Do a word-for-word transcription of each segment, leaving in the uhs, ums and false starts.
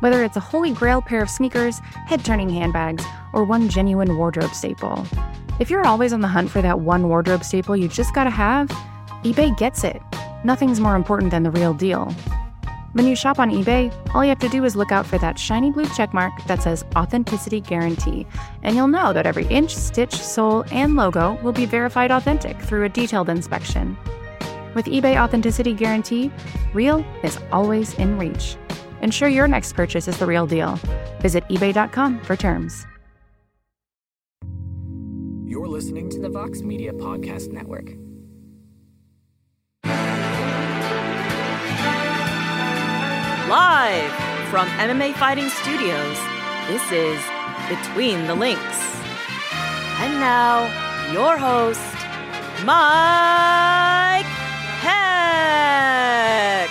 Whether it's a holy grail pair of sneakers, head-turning handbags, or one genuine wardrobe staple. If you're always on the hunt for that one wardrobe staple you just gotta have, eBay gets it. Nothing's more important than the real deal. When you shop on eBay, all you have to do is look out for that shiny blue checkmark that says Authenticity Guarantee, and you'll know that every inch, stitch, sole, and logo will be verified authentic through a detailed inspection. With eBay Authenticity Guarantee, real is always in reach. Ensure your next purchase is the real deal. Visit ebay dot com for terms. You're listening to the Vox Media Podcast Network. Live from M M A Fighting Studios, this is Between the Links. And now, your host, Mike Heck.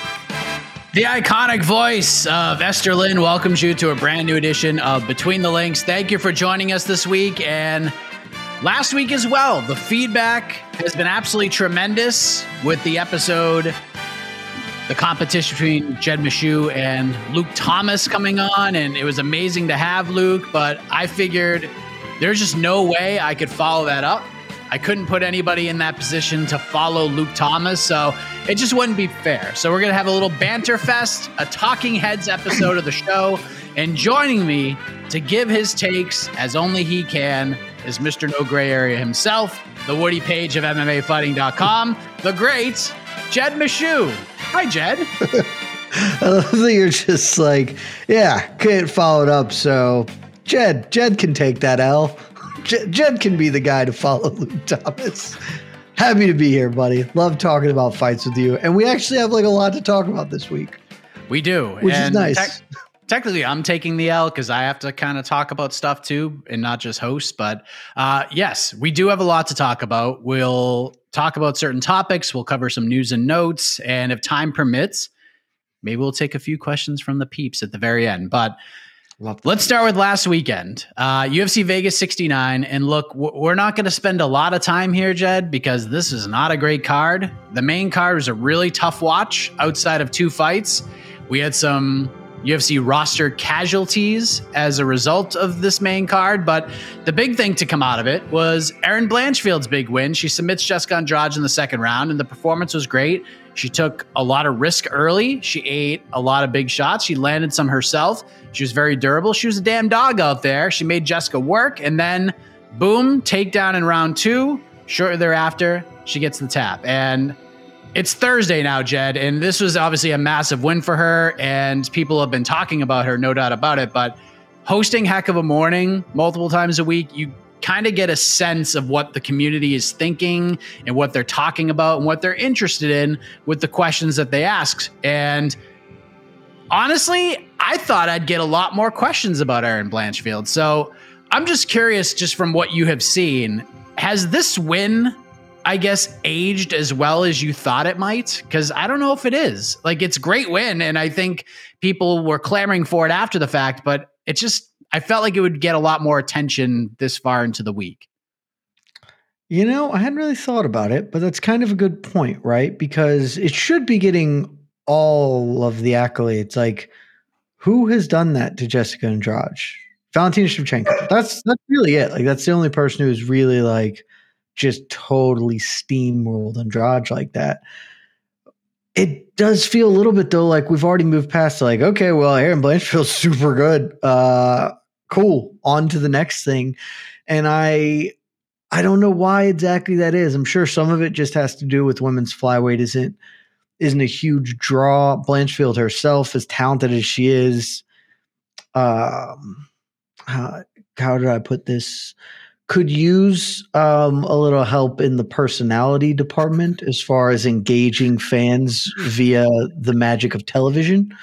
The iconic voice of Esther Lynn welcomes you to a brand new edition of Between the Links. Thank you for joining us this week and last week as well. The feedback has been absolutely tremendous with the episode, the competition between Jed Meshew and Luke Thomas coming on, and it was amazing to have Luke, but I figured there's just no way I could follow that up. I couldn't put anybody in that position to follow Luke Thomas, so it just wouldn't be fair. So we're going to have a little banter fest, a talking heads episode of the show, and joining me to give his takes as only he can is Mister No Gray Area himself, the Woody Page of M M A fighting dot com, the great Jed Meshew. Hi, Jed. I love that you're just like, yeah, couldn't follow it up, so Jed, Jed can take that L. Jed can be the guy to follow Luke Thomas. Happy to be here, buddy. Love talking about fights with you. And we actually have like a lot to talk about this week. We do. Which and is nice. Te- technically, I'm taking the L because I have to kind of talk about stuff too and not just host. But uh, yes, we do have a lot to talk about. We'll talk about certain topics. We'll cover some news and notes. And if time permits, maybe we'll take a few questions from the peeps at the very end. But let's start with last weekend, uh, U F C Vegas sixty-nine. And look, w- we're not going to spend a lot of time here, Jed, because this is not a great card. The main card was a really tough watch outside of two fights. We had some U F C roster casualties as a result of this main card. But the big thing to come out of it was Erin Blanchfield's big win. She submits Jessica Andrade in the second round, and the performance was great. She took a lot of risk early. She ate a lot of big shots. She landed some herself. She was very durable. She was a damn dog out there. She made Jessica work. And then, boom, takedown in round two. Shortly thereafter, she gets the tap. And it's Thursday now, Jed. And this was obviously a massive win for her. And people have been talking about her, no doubt about it. But hosting Heck of a Morning multiple times a week, you kind of get a sense of what the community is thinking and what they're talking about and what they're interested in with the questions that they ask. And honestly, I thought I'd get a lot more questions about Erin Blanchfield. So I'm just curious, just from what you have seen, has this win, I guess, aged as well as you thought it might? Because I don't know if it is. Like, it's a great win, and I think people were clamoring for it after the fact, but it's just, I felt like it would get a lot more attention this far into the week. You know, I hadn't really thought about it, but that's kind of a good point, right? Because it should be getting all of the accolades. Like, who has done that to Jessica Andrade? Valentina Shevchenko. That's that's really it. Like, that's the only person who's really like just totally steamrolled Andrade like that. It does feel a little bit, though, like we've already moved past, like, okay, well, Erin Blanchfield's super good. Uh, cool. On to the next thing. And I I don't know why exactly that is. I'm sure some of it just has to do with women's flyweight isn't isn't a huge draw. Blanchfield herself, as talented as she is, um, how, how did I put this? Could use um, a little help in the personality department as far as engaging fans via the magic of television.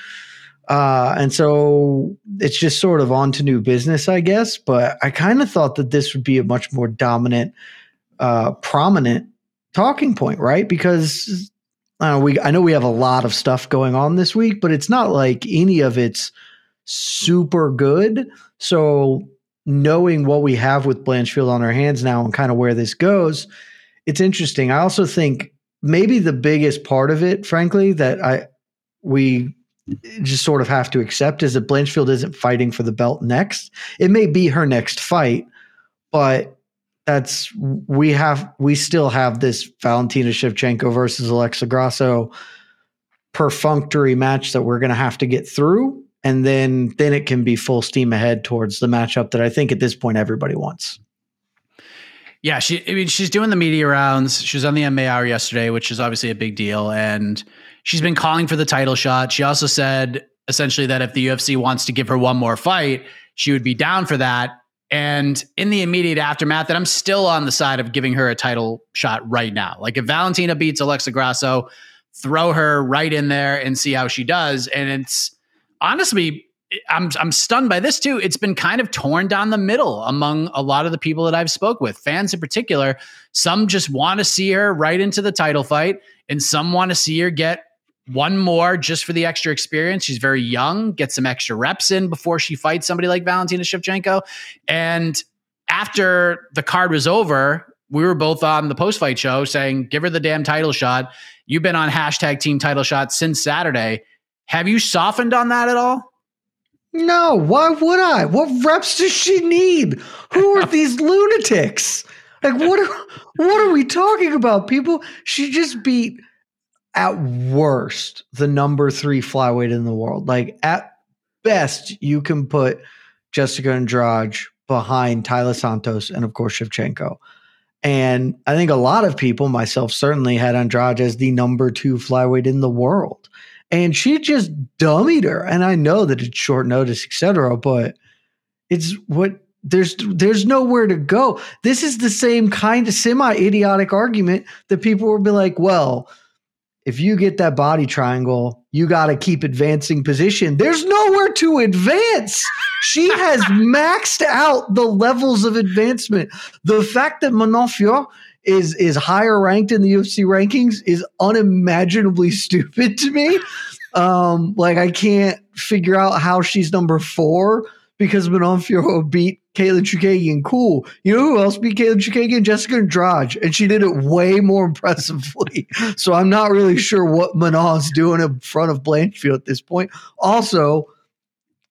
Uh, and so it's just sort of on to new business, I guess. But I kind of thought that this would be a much more dominant, uh, prominent talking point, right? Because uh, we I know we have a lot of stuff going on this week, but it's not like any of it's super good. So knowing what we have with Blanchfield on our hands now and kind of where this goes, it's interesting. I also think maybe the biggest part of it, frankly, that I we just sort of have to accept is that Blanchfield isn't fighting for the belt next. It may be her next fight, but that's we have we still have this Valentina Shevchenko versus Alexa Grasso perfunctory match that we're going to have to get through. And then, then it can be full steam ahead towards the matchup that I think at this point everybody wants. Yeah, she. I mean, she's doing the media rounds. She was on the M M A Hour yesterday, which is obviously a big deal. And she's been calling for the title shot. She also said essentially that if the U F C wants to give her one more fight, she would be down for that. And in the immediate aftermath, that I'm still on the side of giving her a title shot right now. Like if Valentina beats Alexa Grasso, throw her right in there and see how she does. And it's honestly, I'm I'm stunned by this too. It's been kind of torn down the middle among a lot of the people that I've spoke with, fans in particular. Some just want to see her right into the title fight, and some want to see her get one more just for the extra experience. She's very young, get some extra reps in before she fights somebody like Valentina Shevchenko. And after the card was over, we were both on the post-fight show saying, give her the damn title shot. You've been on hashtag team title shot since Saturday. Have you softened on that at all? No, why would I? What reps does she need? Who are these lunatics? Like, what are, what are we talking about, people? She just beat, at worst, the number three flyweight in the world. Like, at best, you can put Jessica Andrade behind Tyler Santos and, of course, Shevchenko. And I think a lot of people, myself certainly, had Andrade as the number two flyweight in the world. And she just dummied her. And I know that it's short notice, et cetera, but it's what there's there's nowhere to go. This is the same kind of semi-idiotic argument that people will be like, well, if you get that body triangle, you got to keep advancing position. There's nowhere to advance. She has maxed out the levels of advancement. The fact that Manofio is is higher ranked in the U F C rankings is unimaginably stupid to me. Um, like, I can't figure out how she's number four because Manofio beat Kayla Chukagian. Cool. You know who else beat Kayla Chukagian? Jessica Andrade. And she did it way more impressively. So I'm not really sure what Manofio's doing in front of Blanchfield at this point. Also,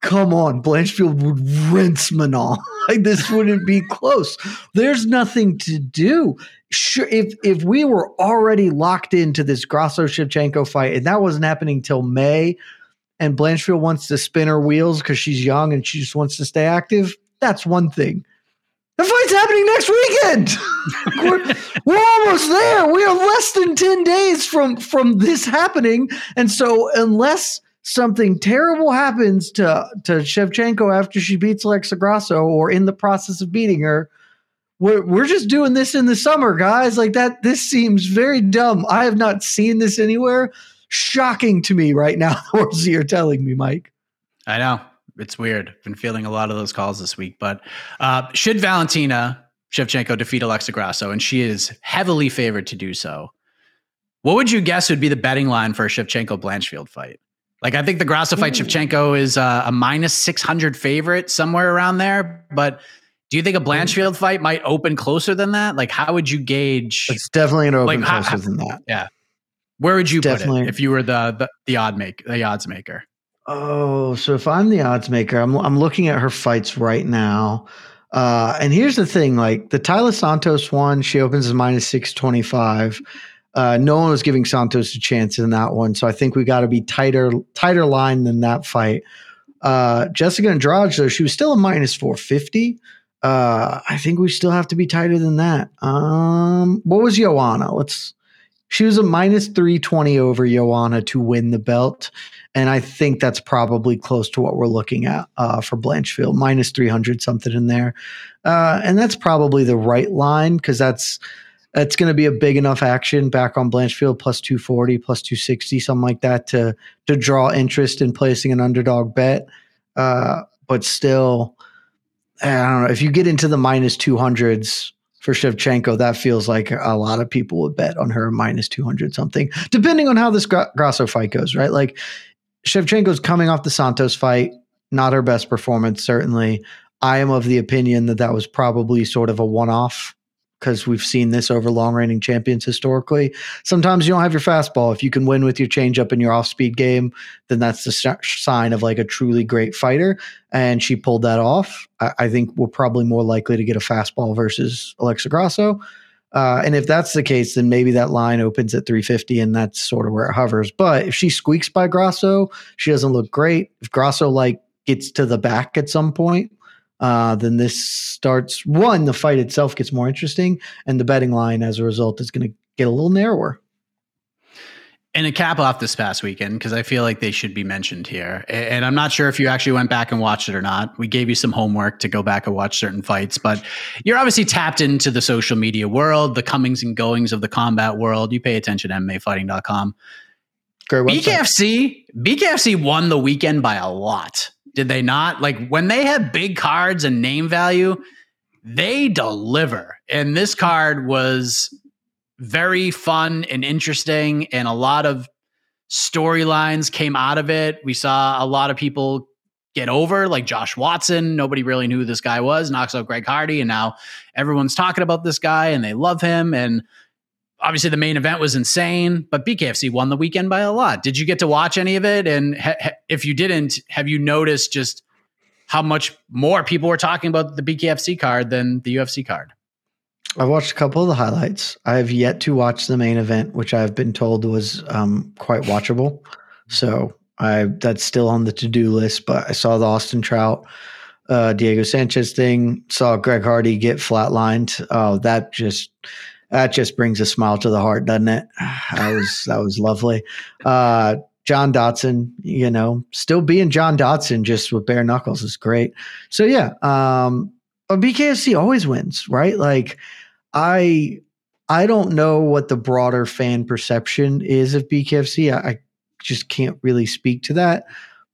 come on, Blanchfield would rinse Manofio. Like, this wouldn't be close. There's nothing to do. Sure, if if we were already locked into this Grasso-Shevchenko fight, and that wasn't happening till May, and Blanchfield wants to spin her wheels because she's young and she just wants to stay active, that's one thing. The fight's happening next weekend. we're, we're almost there. We are less than ten days from, from this happening. And so unless something terrible happens to, to Shevchenko after she beats Alexa Grasso or in the process of beating her, we're, we're just doing this in the summer, guys. Like that, this seems very dumb. I have not seen this anywhere. Shocking to me right now. You're telling me, Mike. I know. It's weird. Been feeling a lot of those calls this week, but uh, should Valentina Shevchenko defeat Alexa Grasso, and she is heavily favored to do so, what would you guess would be the betting line for a Shevchenko-Blanchfield fight? Like, I think the Grasso fight, Ooh. Shevchenko is uh, a minus six hundred favorite, somewhere around there, but do you think a Blanchfield fight might open closer than that? Like, how would you gauge? It's definitely an open like, closer how, than that. Yeah. Where would you definitely. put it if you were the, the, the, odd make, the odds maker? Oh, so if I'm the odds maker, I'm I'm looking at her fights right now. Uh, and here's the thing, like the Tyler Santos one, she opens as minus six twenty-five. Uh, no one was giving Santos a chance in that one. So I think we got to be tighter, tighter line than that fight. Uh, Jessica Andrade, though, she was still a minus four fifty. Uh, I think we still have to be tighter than that. Um, what was Joanna? Let's She was a minus three twenty over Joanna to win the belt. And I think that's probably close to what we're looking at uh, for Blanchfield, minus three hundred, something in there. Uh, and that's probably the right line because that's that's going to be a big enough action back on Blanchfield, plus two forty, plus two sixty, something like that to, to draw interest in placing an underdog bet. Uh, but still, I don't know, if you get into the minus two hundreds, for Shevchenko, that feels like a lot of people would bet on her minus two hundred something, depending on how this Gra- Grasso fight goes, right? Like Shevchenko's coming off the Santos fight, not her best performance, certainly. I am of the opinion that that was probably sort of a one-off because we've seen this over long-reigning champions historically. Sometimes you don't have your fastball. If you can win with your changeup and your off-speed game, then that's the st- sign of like a truly great fighter. And she pulled that off. I, I think we're probably more likely to get a fastball versus Alexa Grasso. Uh, and if that's the case, then maybe that line opens at three fifty, and that's sort of where it hovers. But if she squeaks by Grasso, she doesn't look great. If Grasso like gets to the back at some point, uh, then this starts, one, the fight itself gets more interesting, and the betting line as a result is going to get a little narrower. And a cap off this past weekend, because I feel like they should be mentioned here. And I'm not sure if you actually went back and watched it or not. We gave you some homework to go back and watch certain fights, but you're obviously tapped into the social media world, the comings and goings of the combat world. You pay attention to M M A fighting dot com. Great website. B K F C won the weekend by a lot. Did they not? Like when they have big cards and name value, they deliver. And this card was very fun and interesting, and a lot of storylines came out of it. We saw a lot of people get over, like Josh Watson. Nobody really knew who this guy was. Knocks out Greg Hardy, and now everyone's talking about this guy, and they love him. And obviously, the main event was insane, but B K F C won the weekend by a lot. Did you get to watch any of it? And ha- ha- if you didn't, have you noticed just how much more people were talking about the B K F C card than the U F C card? I've watched a couple of the highlights. I have yet to watch the main event, which I've been told was um, quite watchable. So I that's still on the to-do list, but I saw the Austin Trout, uh, Diego Sanchez thing, saw Greg Hardy get flatlined. Oh, that just that just brings a smile to the heart, doesn't it? That was, that was lovely. Uh, John Dotson, you know, still being John Dotson just with bare knuckles is great. So, yeah, um, but B K F C always wins, right? Like, I I don't know what the broader fan perception is of B K F C. I, I just can't really speak to that.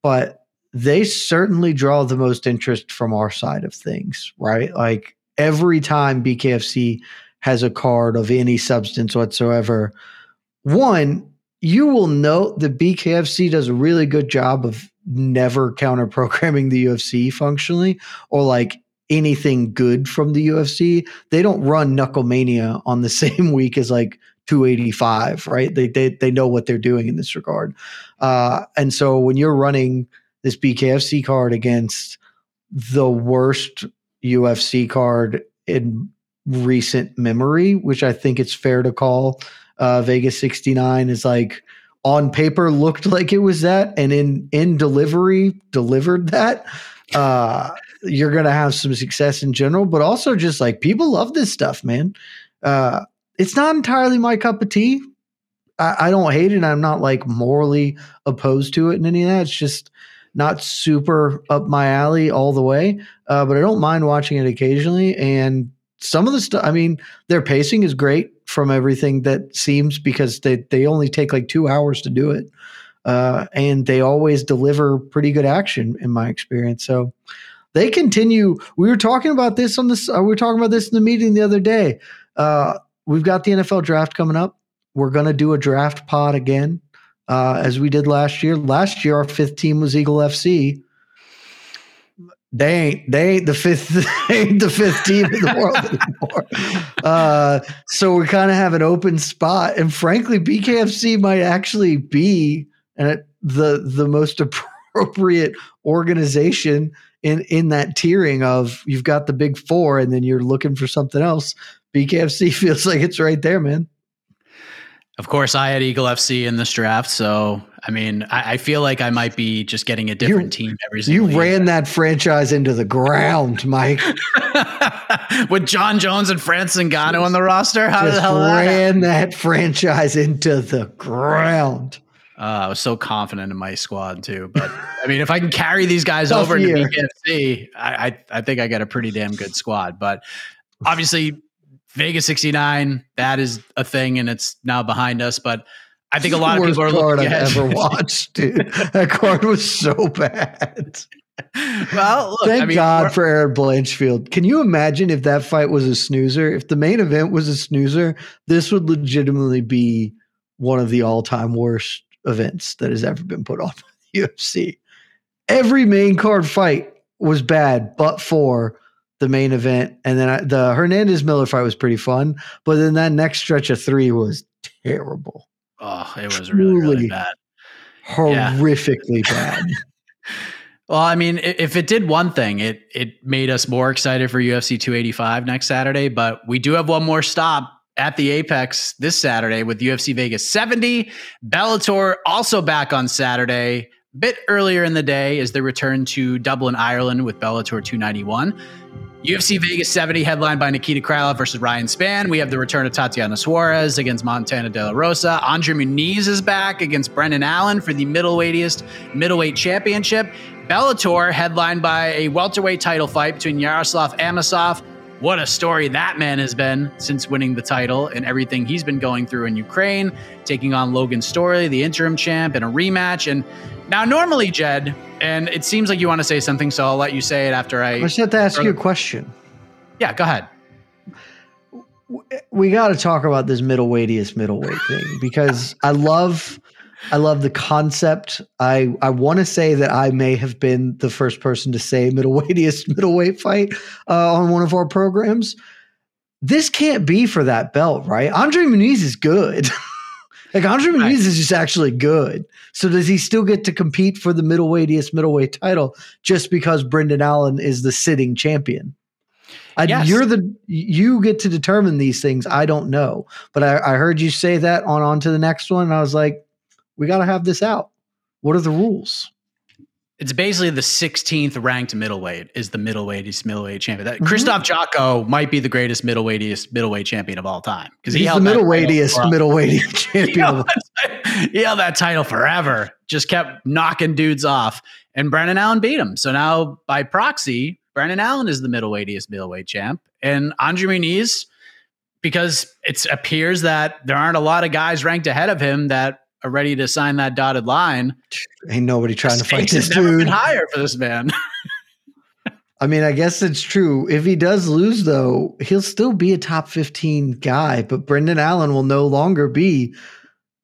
But they certainly draw the most interest from our side of things, right? Like every time B K F C has a card of any substance whatsoever, one, you will note that B K F C does a really good job of never counter-programming the U F C functionally, or like anything good from the U F C. They don't run Knucklemania on the same week as like two eighty-five, right? They they they know what they're doing in this regard. Uh, and so when you're running this B K F C card against the worst U F C card in recent memory, which I think it's fair to call uh, Vegas sixty-nine, is like on paper looked like it was that, and in, in delivery delivered that. Uh, you're going to have some success in general, but also just like people love this stuff, man. Uh, it's not entirely my cup of tea. I, I don't hate it. I'm not like morally opposed to it and any of that. It's just not super up my alley all the way. Uh, but I don't mind watching it occasionally. And some of the stuff, I mean, their pacing is great from everything that seems, because they, they only take like two hours to do it. Uh, and they always deliver pretty good action in my experience. So they continue. We were talking about this on this. Uh, we were talking about this in the meeting the other day. Uh, we've got the N F L draft coming up. We're going to do a draft pod again, uh, as we did last year. Last year, our fifth team was Eagle F C. They ain't, they ain't the fifth, they ain't the fifth team in the world anymore. Uh, so we kind of have an open spot, and frankly, B K F C might actually be and it, the the most appropriate organization in, in that tiering of you've got the big four and then you're looking for something else. B K F C feels like it's right there, man. Of course, I had Eagle F C in this draft, so I mean, I, I feel like I might be just getting a different you, team every single year. You ran that franchise into the ground, Mike. With Jon Jones and Francis Ngannou just, on the roster? How the hell did that happen? Ran that franchise into the ground. Uh, I was so confident in my squad, too. But, I mean, if I can carry these guys Tough over year. to B K F C, I, I, I think I got a pretty damn good squad. But, obviously, Vegas sixty-nine, that is a thing, and it's now behind us. But I think a lot of people are looking at it. Worst card I've ever watched, dude. That card was so bad. Well, look, thank I mean, God for Erin Blanchfield. Can you imagine if that fight was a snoozer? If the main event was a snoozer, this would legitimately be one of the all-time worst events that has ever been put on the U F C. Every main card fight was bad, but for the main event. And then I, the Hernandez-Miller fight was pretty fun, but then that next stretch of three was terrible. Oh, it was really, really bad. Horrifically yeah. bad. Well, I mean, if it did one thing, it it made us more excited for U F C two eighty-five next Saturday, but we do have one more stop at the Apex this Saturday with U F C Vegas seventy. Bellator also back on Saturday. A bit earlier in the day is the return to Dublin, Ireland with Bellator two ninety-one. U F C Vegas seventy, headlined by Nikita Krylov versus Ryan Spann. We have the return of Tatiana Suarez against Montana De La Rosa. Andre Muniz is back against Brendan Allen for the middleweightiest middleweight championship. Bellator, headlined by a welterweight title fight between Yaroslav Amosov. What a story that man has been since winning the title and everything he's been going through in Ukraine, taking on Logan Storley, the interim champ, in a rematch. And now normally, Jed, and it seems like you want to say something, so I'll let you say it after I... I just have to ask you a question. Yeah, go ahead. We got to talk about this middleweightiest middleweight thing because I love... I love the concept. I, I want to say that I may have been the first person to say middleweightiest middleweight fight uh, on one of our programs. This can't be for that belt, right? Andre Muniz is good. Like Andre Muniz is just actually good. So does he still get to compete for the middleweightiest middleweight title just because Brendan Allen is the sitting champion? I, yes. You're the you get to determine these things. I don't know, but I, I heard you say that on on to the next one, and I was like, we got to have this out. What are the rules? It's basically the sixteenth ranked middleweight is the middleweightiest middleweight champion. That, mm-hmm. Christoph Jocko might be the greatest middleweightiest middleweight champion of all time because he held the middleweightiest middleweight champion. He held that title forever. Just kept knocking dudes off, and Brendan Allen beat him. So now, by proxy, Brendan Allen is the middleweightiest middleweight champ, and Andre Muniz, because it appears that there aren't a lot of guys ranked ahead of him that are ready to sign that dotted line. Ain't nobody trying to fight this dude. Never been higher for this man. I mean, I guess it's true. If he does lose, though, he'll still be a top fifteen guy, but Brendan Allen will no longer be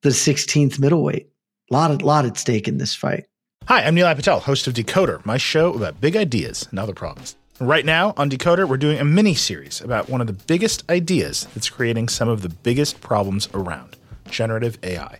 the sixteenth middleweight. A lot, lot at stake in this fight. Hi, I'm Nilay Patel, host of Decoder, my show about big ideas and other problems. Right now on Decoder, we're doing a mini-series about one of the biggest ideas that's creating some of the biggest problems around, generative A I.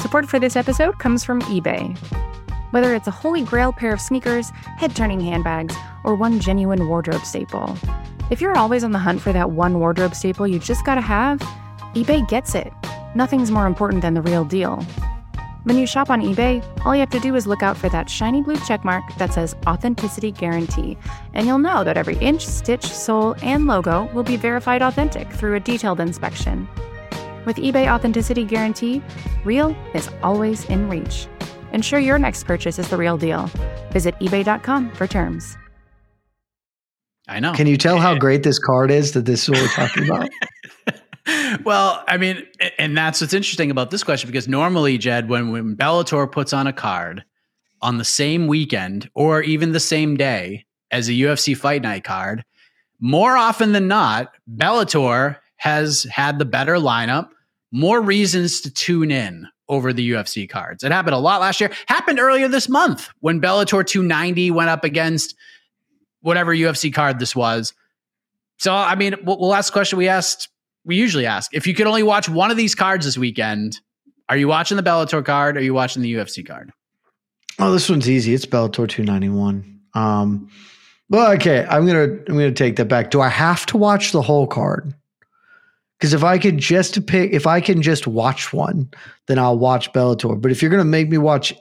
Support for this episode comes from eBay. Whether it's a holy grail pair of sneakers, head-turning handbags, or one genuine wardrobe staple, if you're always on the hunt for that one wardrobe staple you just gotta have, eBay gets it. Nothing's more important than the real deal. When you shop on eBay, all you have to do is look out for that shiny blue checkmark that says Authenticity Guarantee, and you'll know that every inch, stitch, sole, and logo will be verified authentic through a detailed inspection. With eBay Authenticity Guarantee, real is always in reach. Ensure your next purchase is the real deal. Visit ebay dot com for terms. I know. Can you tell how great this card is that this is what we're talking about? Well, I mean, and that's what's interesting about this question, because normally, Jed, when, when Bellator puts on a card on the same weekend or even the same day as a U F C Fight Night card, more often than not, Bellator has had the better lineup, more reasons to tune in over the U F C cards. It happened a lot last year. Happened earlier this month when Bellator two ninety went up against whatever U F C card this was. So, I mean, we'll, we'll ask the question we asked, we usually ask. If you could only watch one of these cards this weekend, are you watching the Bellator card? Or are you watching the U F C card? Oh, this one's easy. It's Bellator two ninety-one. Um, well, okay. I'm gonna I'm gonna take that back. Do I have to watch the whole card? Because if I could just pick, if I can just watch one, then I'll watch Bellator. But if you're gonna make me watch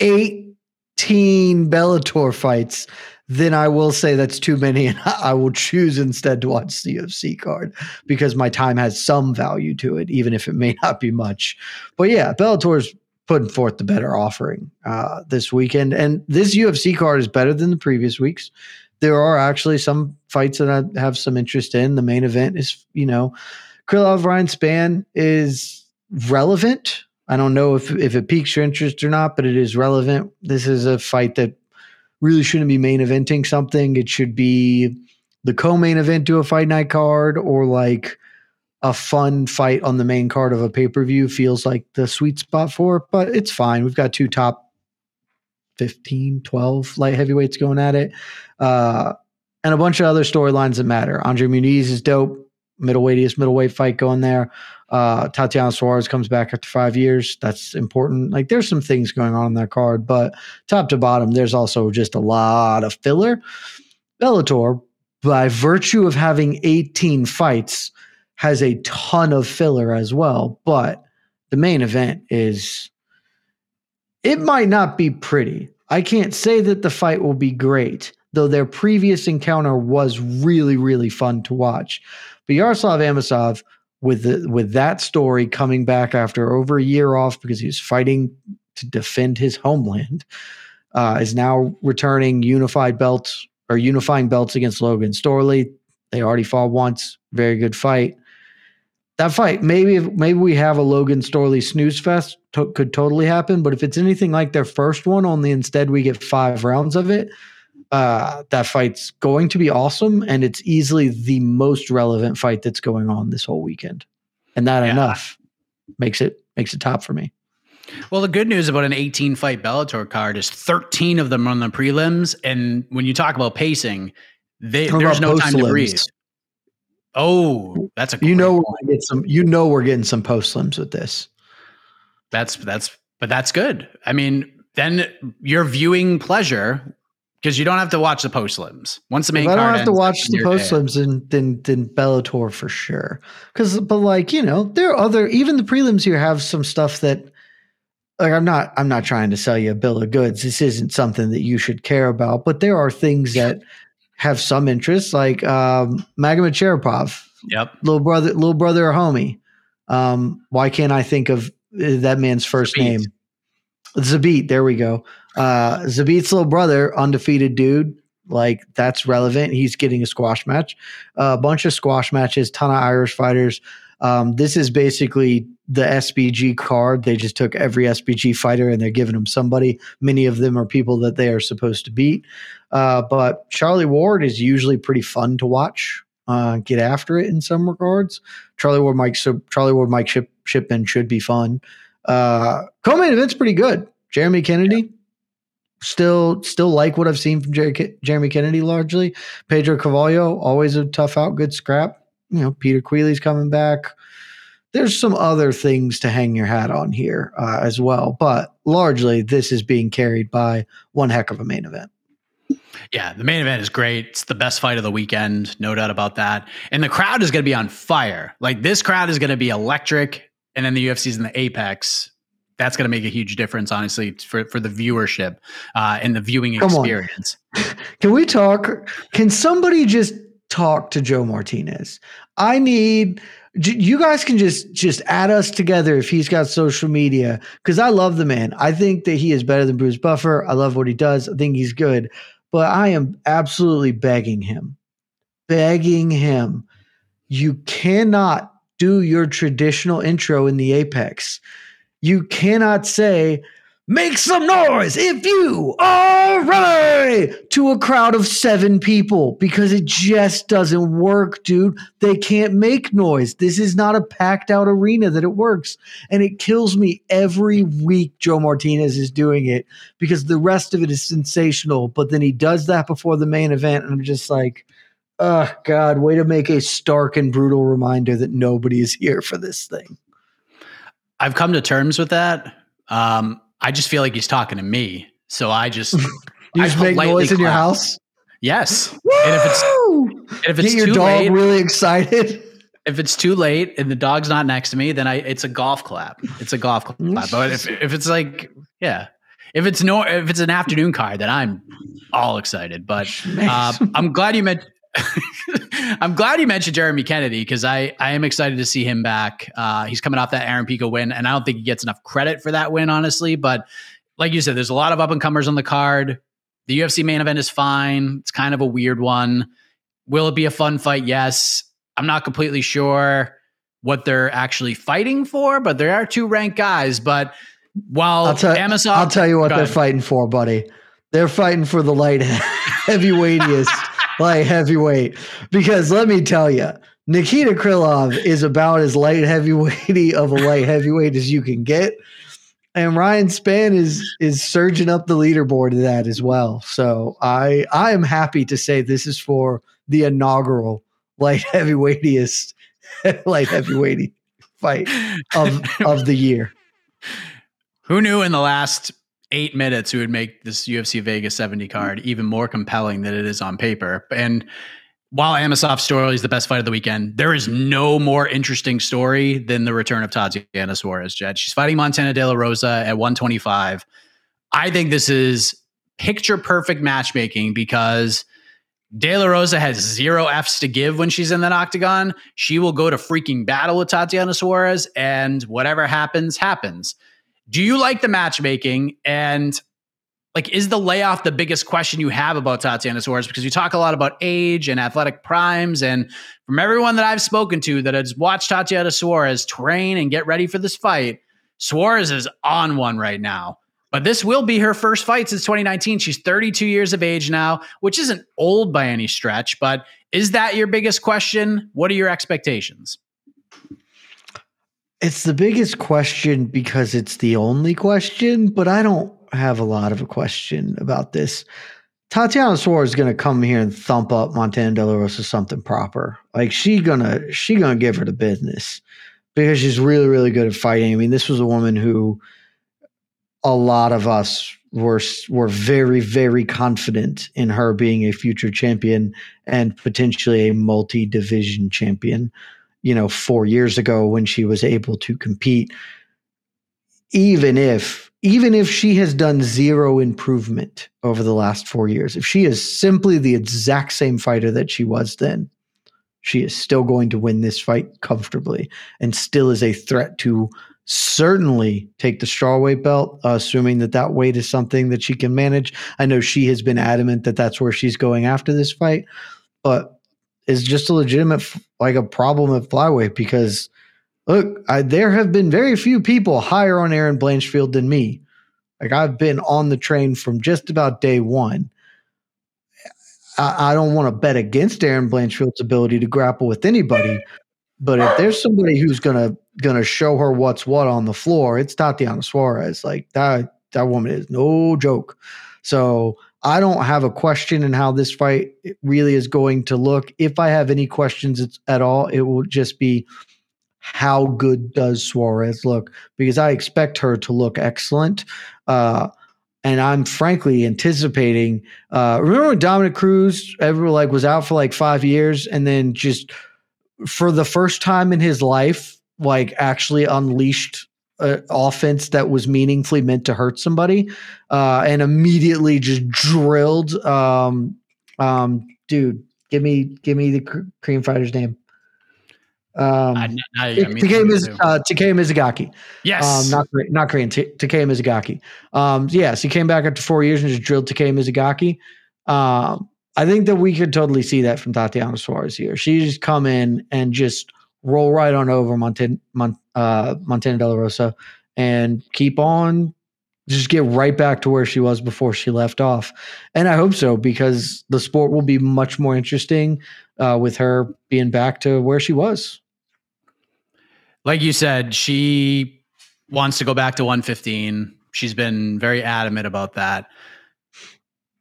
eighteen Bellator fights, then I will say that's too many, and I will choose instead to watch the U F C card because my time has some value to it, even if it may not be much. But yeah, Bellator's putting forth the better offering uh, this weekend. And this U F C card is better than the previous weeks. There are actually some fights that I have some interest in. The main event is, you know, Krylov Ryan Spann is relevant. I don't know if, if it piques your interest or not, but it is relevant. This is a fight that really shouldn't be main eventing something. It should be the co-main event to a fight night card, or like a fun fight on the main card of a pay-per-view feels like the sweet spot for it, but it's fine. We've got two top fifteen, twelve light heavyweights going at it. Uh, and a bunch of other storylines that matter. Andre Muniz is dope. Middleweightiest middleweight fight going there. Uh, Tatiana Suarez comes back after five years. That's important. Like, there's some things going on in that card, but top to bottom, there's also just a lot of filler. Bellator, by virtue of having eighteen fights, has a ton of filler as well, but the main event is, it might not be pretty. I can't say that the fight will be great, though their previous encounter was really, really fun to watch. But Yaroslav Amosov, with the, with that story coming back after over a year off because he was fighting to defend his homeland, uh, is now returning unified belts, or unifying belts against Logan Storley. They already fought once. Very good fight. That fight, maybe maybe we have a Logan Storley snooze fest, to- could totally happen, but if it's anything like their first one, only instead we get five rounds of it, uh, that fight's going to be awesome, and it's easily the most relevant fight that's going on this whole weekend. And that yeah. enough makes it makes it top for me. Well, the good news about an eighteen-fight Bellator card is thirteen of them are on the prelims, and when you talk about pacing, they, there's no time to breathe. Oh, that's a you know we're getting some you know we're getting some post limbs with this. That's that's but that's good. I mean, then your viewing pleasure, because you don't have to watch the post limbs once the main. If card I don't have ends, to watch the post limbs, and then then Bellator for sure. Because but like you know, there are other even the prelims here have some stuff that. Like I'm not I'm not trying to sell you a bill of goods. This isn't something that you should care about. But there are things that. Have some interest, like um, Magomed Sharipov, yep, little brother, little brother or homie. Um, why can't I think of that man's first Zabit. name? Zabit. There we go. Uh, Zabit's little brother, undefeated dude. Like that's relevant. He's getting a squash match, uh, a bunch of squash matches, ton of Irish fighters. Um, this is basically the S B G card. They just took every S B G fighter and they're giving them somebody. Many of them are people that they are supposed to beat. Uh, but Charlie Ward is usually pretty fun to watch. Uh, get after it in some regards. Charlie Ward, Mike, so Charlie Ward, Mike Ship, Shipman should be fun. Uh, co-main event's pretty good. Jeremy Kennedy. Yeah. Still, still like what I've seen from Jerry, Jeremy Kennedy largely. Pedro Cavallo, always a tough out, good scrap. You know, Peter Queeley's coming back. There's some other things to hang your hat on here uh, as well. But largely, this is being carried by one heck of a main event. Yeah, the main event is great. It's the best fight of the weekend, no doubt about that. And the crowd is going to be on fire. Like, this crowd is going to be electric. And then the U F C's in the apex. That's going to make a huge difference, honestly, for, for the viewership uh, and the viewing Come experience. On. Can we talk? Can somebody just talk to Joe Martinez? I need you guys can just just add us together if he's got social media, because I love the man. I think that he is better than Bruce Buffer. I love what he does. I think he's good, but I am absolutely begging him, begging him. You cannot do your traditional intro in the apex. You cannot say, Make some noise if you are ready to a crowd of seven people, because it just doesn't work, dude. They can't make noise. This is not a packed out arena that it works. And it kills me every week Joe Martinez is doing it, because the rest of it is sensational. But then he does that before the main event, and I'm just like, oh, God, way to make a stark and brutal reminder that nobody is here for this thing. I've come to terms with that. Um, I just feel like he's talking to me. So I just, you just I make noise in clap. Your house. Yes. Woo! And if it's, and if it's Get your too dog late, really excited. If it's too late and the dog's not next to me, then I, it's a golf clap. It's a golf clap. But if, if it's like, yeah, if it's no, if it's an afternoon car, then I'm all excited, but uh, I'm glad you met. I'm glad you mentioned Jeremy Kennedy, because I, I am excited to see him back. Uh, he's coming off that Aaron Pico win, and I don't think he gets enough credit for that win, honestly. But like you said, there's a lot of up-and-comers on the card. The U F C main event is fine. It's kind of a weird one. Will it be a fun fight? Yes. I'm not completely sure what they're actually fighting for, but there are two ranked guys. But while I'll tell, Amazon... I'll tell you what they're fighting for, buddy. They're fighting for the light heavyweightiest. Light heavyweight, because let me tell you, Nikita Krylov is about as light heavyweighty of a light heavyweight as you can get, and Ryan Spann is is surging up the leaderboard of that as well. So I I am happy to say this is for the inaugural light heavyweightiest light heavyweighty fight of of the year. Who knew in the last eight minutes who would make this U F C Vegas seventy card even more compelling than it is on paper. And while Amosov's story is the best fight of the weekend, there is no more interesting story than the return of Tatiana Suarez, Jed. She's fighting Montana De La Rosa at one twenty-five. I think this is picture perfect matchmaking, because De La Rosa has zero F's to give when she's in that octagon. She will go to freaking battle with Tatiana Suarez, and whatever happens, happens. Do you like the matchmaking? And like, is the layoff the biggest question you have about Tatiana Suarez? Because you talk a lot about age and athletic primes, and from everyone that I've spoken to that has watched Tatiana Suarez train and get ready for this fight, Suarez is on one right now. But this will be her first fight since twenty nineteen. She's thirty-two years of age now, which isn't old by any stretch, but is that your biggest question? What are your expectations? It's the biggest question because it's the only question, but I don't have a lot of a question about this. Tatiana Suarez is going to come here and thump up Montana De La Rosa something proper. Like, she gonna she gonna give her the business, because she's really, really good at fighting. I mean, this was a woman who a lot of us were were very, very confident in her being a future champion and potentially a multi-division champion. You know, four years ago when she was able to compete, even if, even if she has done zero improvement over the last four years, if she is simply the exact same fighter that she was then, she is still going to win this fight comfortably and still is a threat to certainly take the strawweight belt, uh, assuming that that weight is something that she can manage. I know she has been adamant that that's where she's going after this fight, but is just a legitimate, like a problem at flyweight, because look, I, there have been very few people higher on Erin Blanchfield than me. Like, I've been on the train from just about day one. I, I don't want to bet against Erin Blanchfield's ability to grapple with anybody, but if there's somebody who's gonna gonna show her what's what on the floor, it's Tatiana Suarez. Like, that that woman is no joke. So I don't have a question in how this fight really is going to look. If I have any questions at all, it will just be, how good does Suarez look? Because I expect her to look excellent. Uh, and I'm frankly anticipating, uh, remember when Dominic Cruz ever like was out for like five years and then just for the first time in his life, like actually unleashed Uh, offense that was meaningfully meant to hurt somebody, uh, and immediately just drilled. Um, um, dude, give me give me the cr- Korean fighter's name. Um, I, I, I mean, Takeya Miz, uh, Takeya Mizugaki. Yes, um, not not Korean. T- Takeya Mizugaki. Um, yes, he came back after four years and just drilled Takeya Mizugaki. Um, I think that we could totally see that from Tatiana Suarez here. She just come in and just roll right on over Montana, Mon, uh, Montana De La Rosa and keep on Just get right back to where she was before she left off. And I hope so, because the sport will be much more interesting uh, with her being back to where she was. Like you said, she wants to go back to one fifteen. She's been very adamant about that.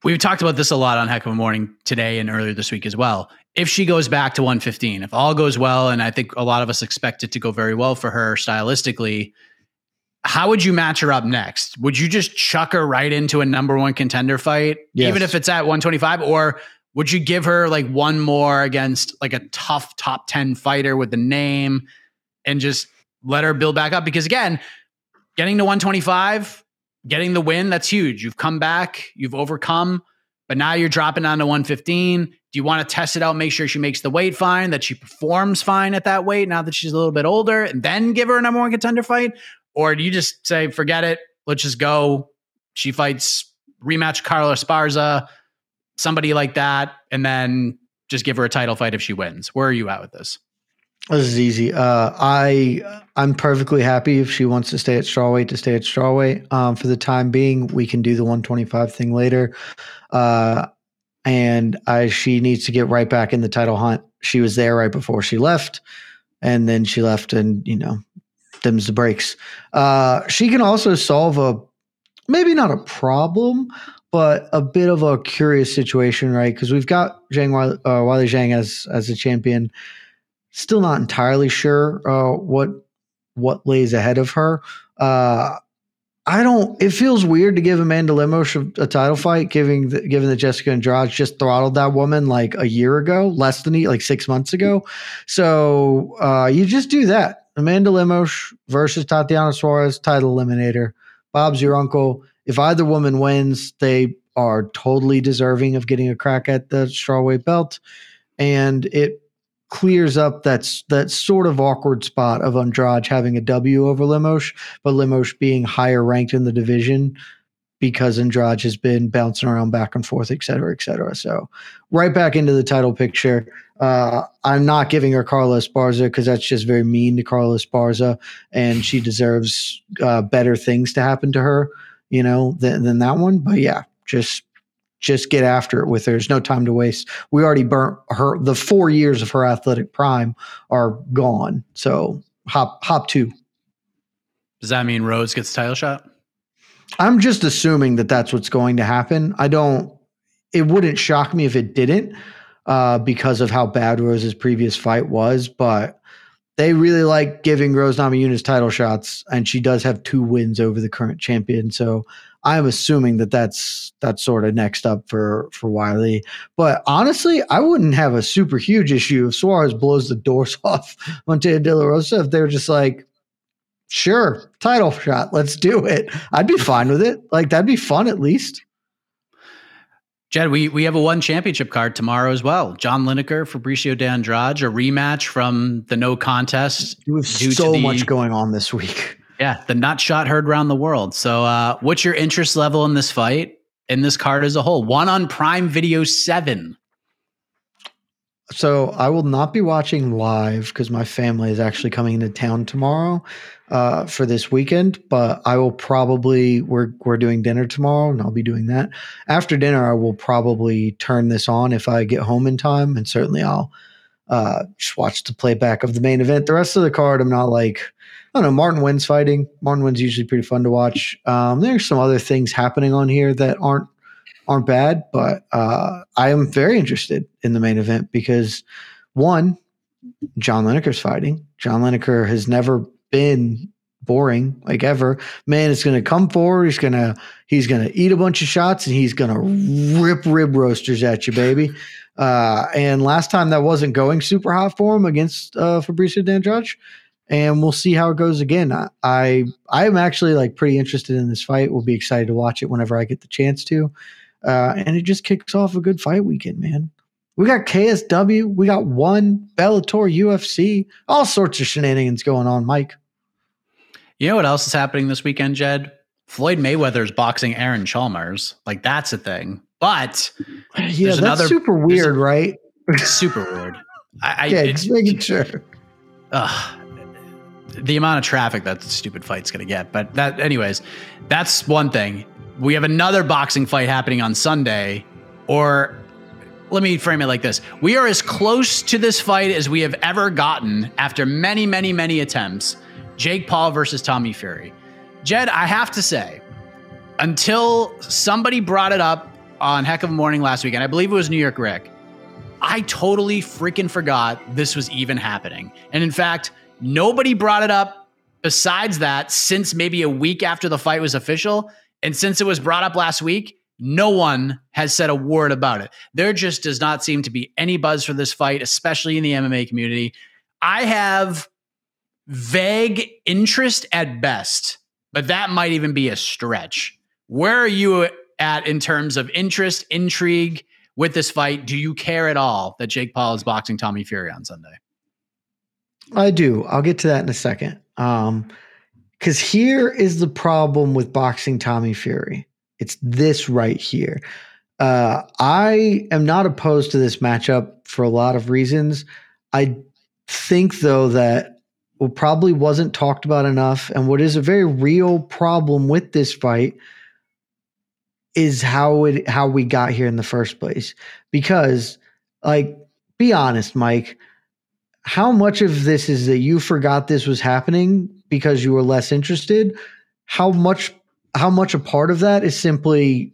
We've talked about this a lot on Heck of a Morning today and earlier this week as well. If she goes back to one fifteen, if all goes well, and I think a lot of us expect it to go very well for her stylistically, how would you match her up next? Would you just chuck her right into a number one contender fight, yes, even if it's at one twenty-five? Or would you give her like one more against like a tough top ten fighter with the name and just let her build back up? Because again, getting to one twenty-five, getting the win, that's huge. You've come back, you've overcome, but now you're dropping down to one fifteen. Do you want to test it out? Make sure she makes the weight fine, that she performs fine at that weight now that she's a little bit older, and then give her a number one contender fight? Or do you just say, forget it, let's just go, she fights, rematch Carla Esparza, somebody like that, and then just give her a title fight if she wins? Where are you at with this? This is easy. Uh, I, I'm perfectly happy if she wants to stay at strawweight to stay at strawweight. Um, for the time being, we can do the one twenty-five thing later. Uh, and I, she needs to get right back in the title hunt. She was there right before she left, and then she left, and, you know, them's the breaks. Uh, she can also solve a, maybe not a problem, but a bit of a curious situation, right? Because we've got Zhang, uh, Weili Zhang as as a champion. Still not entirely sure uh, what what lays ahead of her. Uh, I don't. It feels weird to give Amanda Lemos a title fight, giving the, given that Jessica Andrade just throttled that woman like a year ago, less than like six months ago. So uh, you just do that. Amanda Lemos versus Tatiana Suarez, title eliminator. Bob's your uncle. If either woman wins, they are totally deserving of getting a crack at the strawweight belt, and it clears up that's that sort of awkward spot of Andrade having a W over Lemos, but Lemos being higher ranked in the division because Andrade has been bouncing around back and forth, et cetera, et cetera. So right back into the title picture. Uh, I'm not giving her Carla Esparza because that's just very mean to Carla Esparza, and she deserves uh, better things to happen to her, you know, than, than that one. But yeah, just Just get after it with her. There's no time to waste. We already burnt her. The four years of her athletic prime are gone. So hop, hop two. Does that mean Rhodes gets a title shot? I'm just assuming that that's what's going to happen. I don't, it wouldn't shock me if it didn't uh, because of how bad Rose's previous fight was, but they really like giving Rose Namajunas title shots, and she does have two wins over the current champion. So I'm assuming that that's, that's sort of next up for, for Wiley. But honestly, I wouldn't have a super huge issue if Suarez blows the doors off Montana De La Rosa. If they were just like, sure, title shot, let's do it. I'd be fine with it. Like, that'd be fun at least. Jed, we, we have a one championship card tomorrow as well. John Lineker, Fabricio de Andrade, a rematch from the no contest. You have so much going on this week. Yeah, the nut shot heard around the world. So uh, what's your interest level in this fight, in this card as a whole? One on Prime Video seven. So I will not be watching live because my family is actually coming into town tomorrow uh, for this weekend. But I will probably, we're we're doing dinner tomorrow, and I'll be doing that. After dinner, I will probably turn this on if I get home in time. And certainly I'll uh, just watch the playback of the main event. The rest of the card, I'm not like... I don't know, Martin Wynn's fighting. Martin Wynn's usually pretty fun to watch. Um, there's some other things happening on here that aren't aren't bad, but uh, I am very interested in the main event because, one, John Lineker's fighting. John Lineker has never been boring, like ever. Man is going to come forward. He's going to he's going to eat a bunch of shots, and he's going to rip rib roasters at you, baby. Uh, and last time that wasn't going super hot for him against uh, Fabricio de Andrade. And we'll see how it goes again. I, I I'm actually like pretty interested in this fight. We'll be excited to watch it whenever I get the chance to. Uh, and it just kicks off a good fight weekend, man. We got K S W. We got one, Bellator, U F C, all sorts of shenanigans going on, Mike. You know what else is happening this weekend, Jed? Floyd Mayweather's boxing Aaron Chalmers. Like, that's a thing. But yeah, that's another, super weird, a, right? Super weird. I, I yeah, just making sure. Ugh. the amount of traffic that stupid fight's going to get. But that, anyways, that's one thing. We have another boxing fight happening on Sunday, or let me frame it like this. We are as close to this fight as we have ever gotten after many, many, many attempts. Jake Paul versus Tommy Fury. Jed, I have to say, until somebody brought it up on Heck of a Morning last weekend, I believe it was New York Rick, I totally freaking forgot this was even happening. And in fact, nobody brought it up besides that since maybe a week after the fight was official. And since it was brought up last week, no one has said a word about it. There just does not seem to be any buzz for this fight, especially in the M M A community. I have vague interest at best, but that might even be a stretch. Where are you at in terms of interest, intrigue with this fight? Do you care at all that Jake Paul is boxing Tommy Fury on Sunday? I do. I'll get to that in a second. Um, because here is the problem with boxing Tommy Fury. It's this right here. Uh, I am not opposed to this matchup for a lot of reasons. I think, though, that what probably wasn't talked about enough, and what is a very real problem with this fight, is how it how we got here in the first place. Because, like, be honest, Mike, how much of this is that you forgot this was happening because you were less interested? How much how much a part of that is simply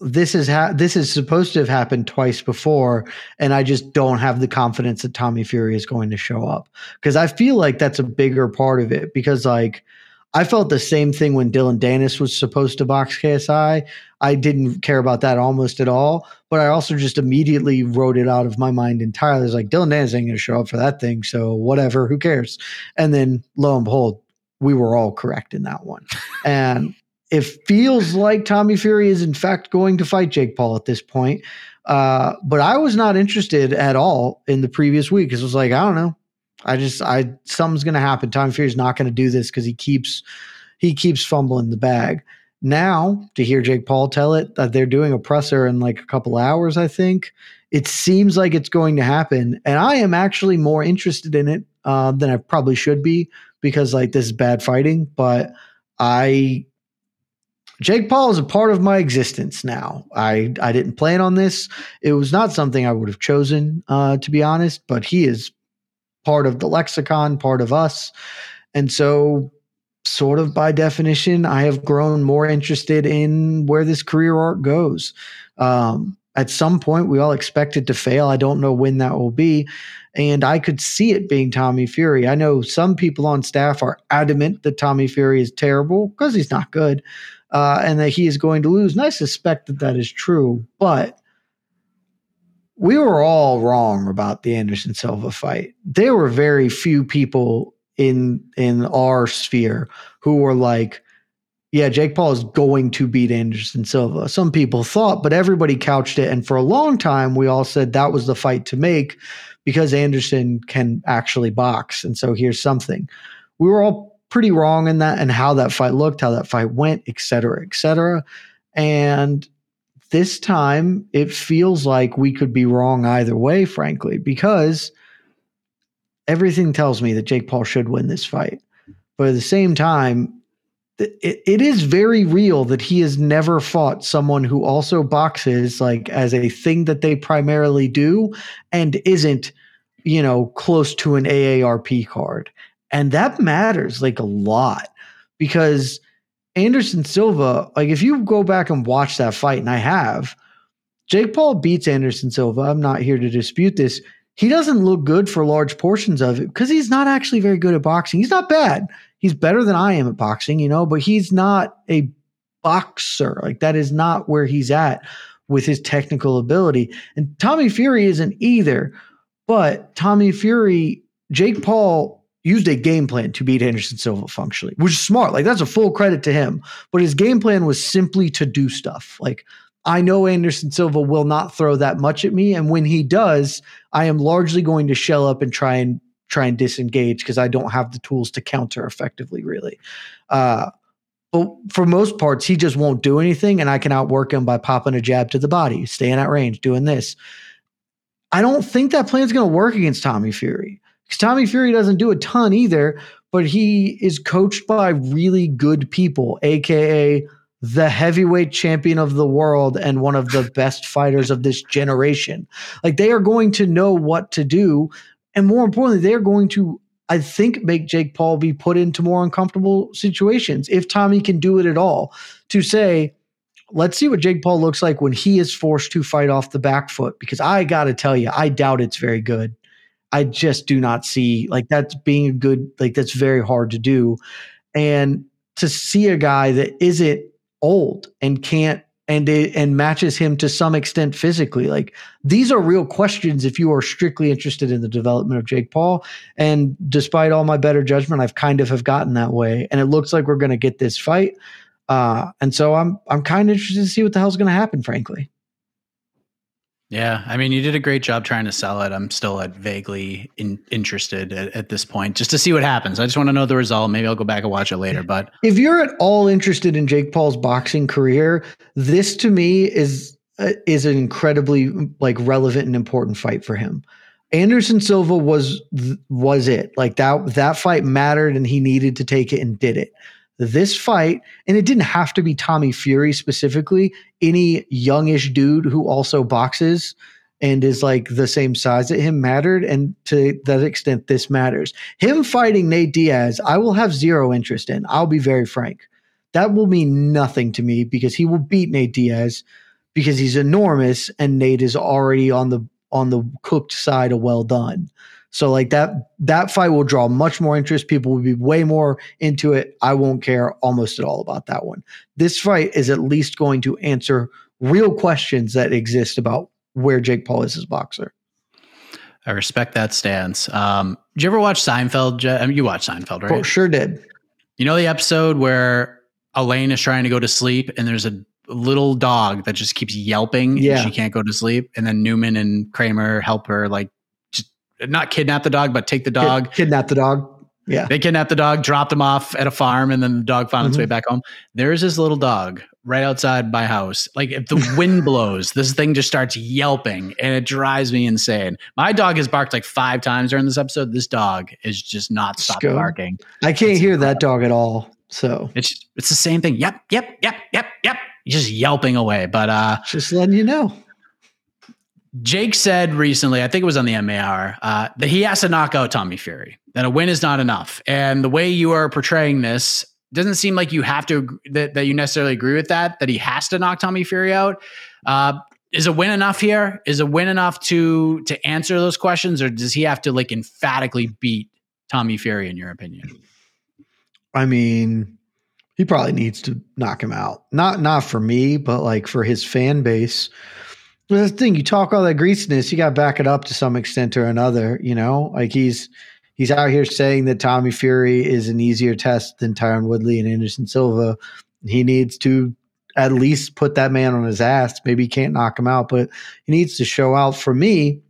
this is ha- this is supposed to have happened twice before, and I just don't have the confidence that Tommy Fury is going to show up? Because I feel like that's a bigger part of it, because, like, I felt the same thing when Dylan Danis was supposed to box K S I. I didn't care about that almost at all, but I also just immediately wrote it out of my mind entirely. It's like, Dylan Danis ain't going to show up for that thing, so whatever, who cares? And then, lo and behold, we were all correct in that one. And it feels like Tommy Fury is, in fact, going to fight Jake Paul at this point. Uh, but I was not interested at all in the previous week, because it was like, I don't know. I just, I, something's going to happen. Tommy Fury's not going to do this because he keeps, he keeps fumbling the bag. Now, to hear Jake Paul tell it, that they're doing a presser in like a couple hours, I think, it seems like it's going to happen. And I am actually more interested in it uh, than I probably should be, because, like, this is bad fighting. But I, Jake Paul is a part of my existence now. I, I didn't plan on this. It was not something I would have chosen, uh, to be honest, but he is part of the lexicon, part of us. And so, sort of by definition, I have grown more interested in where this career arc goes. Um, at some point, we all expect it to fail. I don't know when that will be. And I could see it being Tommy Fury. I know some people on staff are adamant that Tommy Fury is terrible because he's not good, uh, and that he is going to lose. And I suspect that that is true. But we were all wrong about the Anderson Silva fight. There were very few people in in our sphere who were like, yeah, Jake Paul is going to beat Anderson Silva. Some people thought, but everybody couched it. And for a long time, we all said that was the fight to make because Anderson can actually box. And so here's something. We were all pretty wrong in that, and how that fight looked, how that fight went, et cetera, et cetera. And this time, it feels like we could be wrong either way, frankly, because everything tells me that Jake Paul should win this fight. But at the same time, it, it is very real that he has never fought someone who also boxes, like, as a thing that they primarily do, and isn't, you know, close to an A A R P card. And that matters, like, a lot, because Anderson Silva, like, if you go back and watch that fight, and I have, Jake Paul beats Anderson Silva. I'm not here to dispute this. He doesn't look good for large portions of it because he's not actually very good at boxing. He's not bad. He's better than I am at boxing, you know, but he's not a boxer. Like, that is not where he's at with his technical ability. And Tommy Fury isn't either. But Tommy Fury, Jake Paul used a game plan to beat Anderson Silva functionally, which is smart. Like, that's a full credit to him. But his game plan was simply to do stuff. Like, I know Anderson Silva will not throw that much at me, and when he does, I am largely going to shell up and try and try and disengage because I don't have the tools to counter effectively, really. Uh, but for most parts, he just won't do anything, and I can outwork him by popping a jab to the body, staying at range, doing this. I don't think that plan's going to work against Tommy Fury. Because Tommy Fury doesn't do a ton either, but he is coached by really good people, a k a the heavyweight champion of the world and one of the best fighters of this generation. Like, they are going to know what to do. And more importantly, they are going to, I think, make Jake Paul be put into more uncomfortable situations, if Tommy can do it at all, to say, let's see what Jake Paul looks like when he is forced to fight off the back foot. Because I got to tell you, I doubt it's very good. I just do not see, like, that's being a good, like, that's very hard to do. And to see a guy that isn't old and can't, and and matches him to some extent physically, like, these are real questions if you are strictly interested in the development of Jake Paul. And despite all my better judgment, I've kind of have gotten that way. And it looks like we're going to get this fight. Uh, and so I'm, I'm kind of interested to see what the hell's going to happen, frankly. Yeah. I mean, you did a great job trying to sell it. I'm still at vaguely in, interested at, at this point, just to see what happens. I just want to know the result. Maybe I'll go back and watch it later. But if you're at all interested in Jake Paul's boxing career, this to me is, uh, is an incredibly, like, relevant and important fight for him. Anderson Silva was, was it like that, that fight mattered and he needed to take it and did it. This fight, and it didn't have to be Tommy Fury specifically, any youngish dude who also boxes and is like the same size that him mattered. And to that extent, this matters. Him fighting Nate Diaz, I will have zero interest in. I'll be very frank. That will mean nothing to me because he will beat Nate Diaz because he's enormous and Nate is already on the on the cooked side of well done. So like that, that fight will draw much more interest. People will be way more into it. I won't care almost at all about that one. This fight is at least going to answer real questions that exist about where Jake Paul is as a boxer. I respect that stance. Um, did you ever watch Seinfeld? I mean, you watched Seinfeld, right? Oh, sure did. You know the episode where Elaine is trying to go to sleep and there's a little dog that just keeps yelping yeah. and she can't go to sleep, and then Newman and Kramer help her, like, not kidnap the dog, but take the dog. Kid, kidnap the dog. Yeah. They kidnapped the dog, dropped him off at a farm, and then the dog found mm-hmm. its way back home. There's this little dog right outside my house. Like, if the wind blows, this thing just starts yelping and it drives me insane. My dog has barked like five times during this episode. This dog is just not stopping barking. I can't it's hear incredible. That dog at all. So it's, it's the same thing. Yep. Yep. Yep. Yep. Yep. Just yelping away. But, uh, just letting you know. Jake said recently, I think it was on the M A R, uh, that he has to knock out Tommy Fury, that a win is not enough. And the way you are portraying this doesn't seem like you have to, that, that you necessarily agree with that, that he has to knock Tommy Fury out. Uh, is a win enough here? Is a win enough to, to answer those questions? Or does he have to, like, emphatically beat Tommy Fury in your opinion? I mean, he probably needs to knock him out. Not, not for me, but like for his fan base. That's the thing. You talk all that greasiness, you got to back it up to some extent or another. You know, like he's he's out here saying that Tommy Fury is an easier test than Tyron Woodley and Anderson Silva. He needs to at least put that man on his ass. Maybe he can't knock him out, but he needs to show out. For me,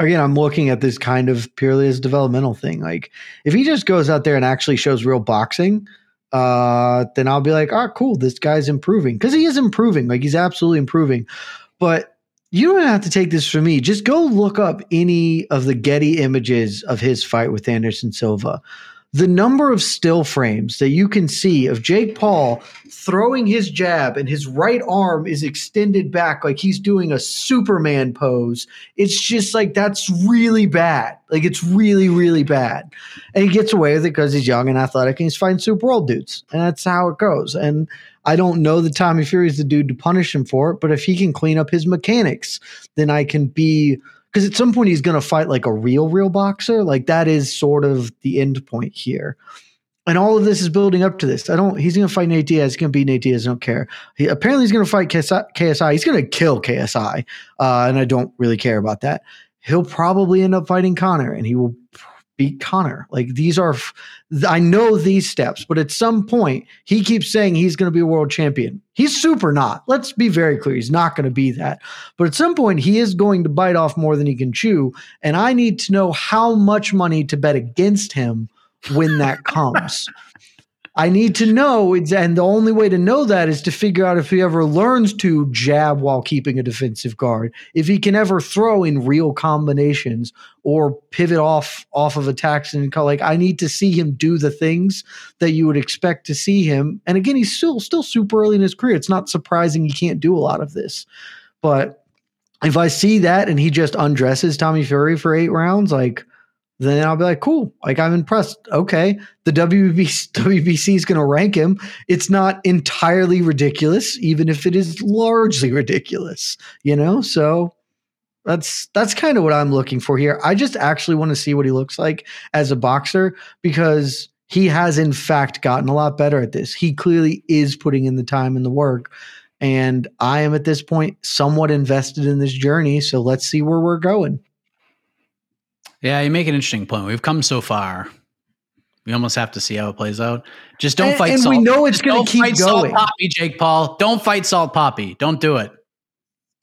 again, I'm looking at this kind of purely as a developmental thing. Like, if he just goes out there and actually shows real boxing, uh, then I'll be like, oh, cool, this guy's improving, because he is improving. Like, he's absolutely improving. But you don't have to take this from me. Just go look up any of the Getty images of his fight with Anderson Silva. The number of still frames that you can see of Jake Paul throwing his jab and his right arm is extended back like he's doing a Superman pose. It's just like, that's really bad. Like, it's really, really bad. And he gets away with it because he's young and athletic and he's fighting super old dudes. And that's how it goes. And I don't know that Tommy Fury is the dude to punish him for it, but if he can clean up his mechanics, then I can be – because at some point he's going to fight like a real, real boxer. Like, that is sort of the end point here. And all of this is building up to this. I don't – he's going to fight Nate Diaz. He's going to beat Nate Diaz. I don't care. He, apparently he's going to fight K S I. He's going to kill K S I, uh, and I don't really care about that. He'll probably end up fighting Conor, and he will – beat Connor. Like, these are, I know these steps, but at some point he keeps saying he's going to be a world champion. He's super not. Let's be very clear. He's not going to be that, but at some point he is going to bite off more than he can chew. And I need to know how much money to bet against him when that comes. I need to know, and the only way to know that is to figure out if he ever learns to jab while keeping a defensive guard, if he can ever throw in real combinations or pivot off off of attacks. And like, I need to see him do the things that you would expect to see him. And again, he's still still super early in his career. It's not surprising he can't do a lot of this. But if I see that and he just undresses Tommy Fury for eight rounds, like, then I'll be like, cool. Like, I'm impressed. Okay. The W B C is going to rank him. It's not entirely ridiculous, even if it is largely ridiculous, you know? So that's, that's kind of what I'm looking for here. I just actually want to see what he looks like as a boxer, because he has in fact gotten a lot better at this. He clearly is putting in the time and the work, and I am at this point somewhat invested in this journey. So let's see where we're going. Yeah, you make an interesting point. We've come so far. We almost have to see how it plays out. Just don't and, fight and Salt. And we know it's going to keep fight going. Salt Poppy, Jake Paul. Don't fight Salt Poppy. Don't do it.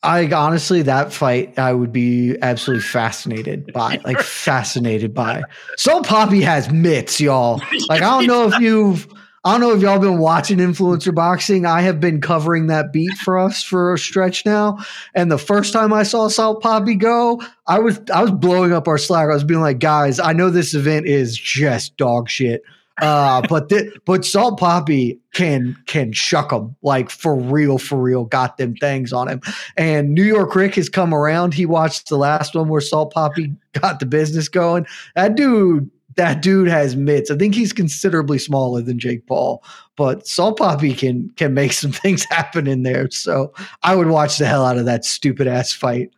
I honestly, that fight, I would be absolutely fascinated by. Like, fascinated by. Salt Poppy has mitts, y'all. Like, I don't know if you've... I don't know if y'all been watching influencer boxing. I have been covering that beat for us for a stretch now. And the first time I saw Salt Poppy go, I was I was blowing up our Slack. I was being like, guys, I know this event is just dog shit, uh, but th- but Salt Poppy can can shuck them, like, for real, for real. Got them things on him. And New York Rick has come around. He watched the last one where Salt Poppy got the business going. That dude. That dude has mitts. I think he's considerably smaller than Jake Paul, but Salt Poppy can can make some things happen in there. So I would watch the hell out of that stupid ass fight.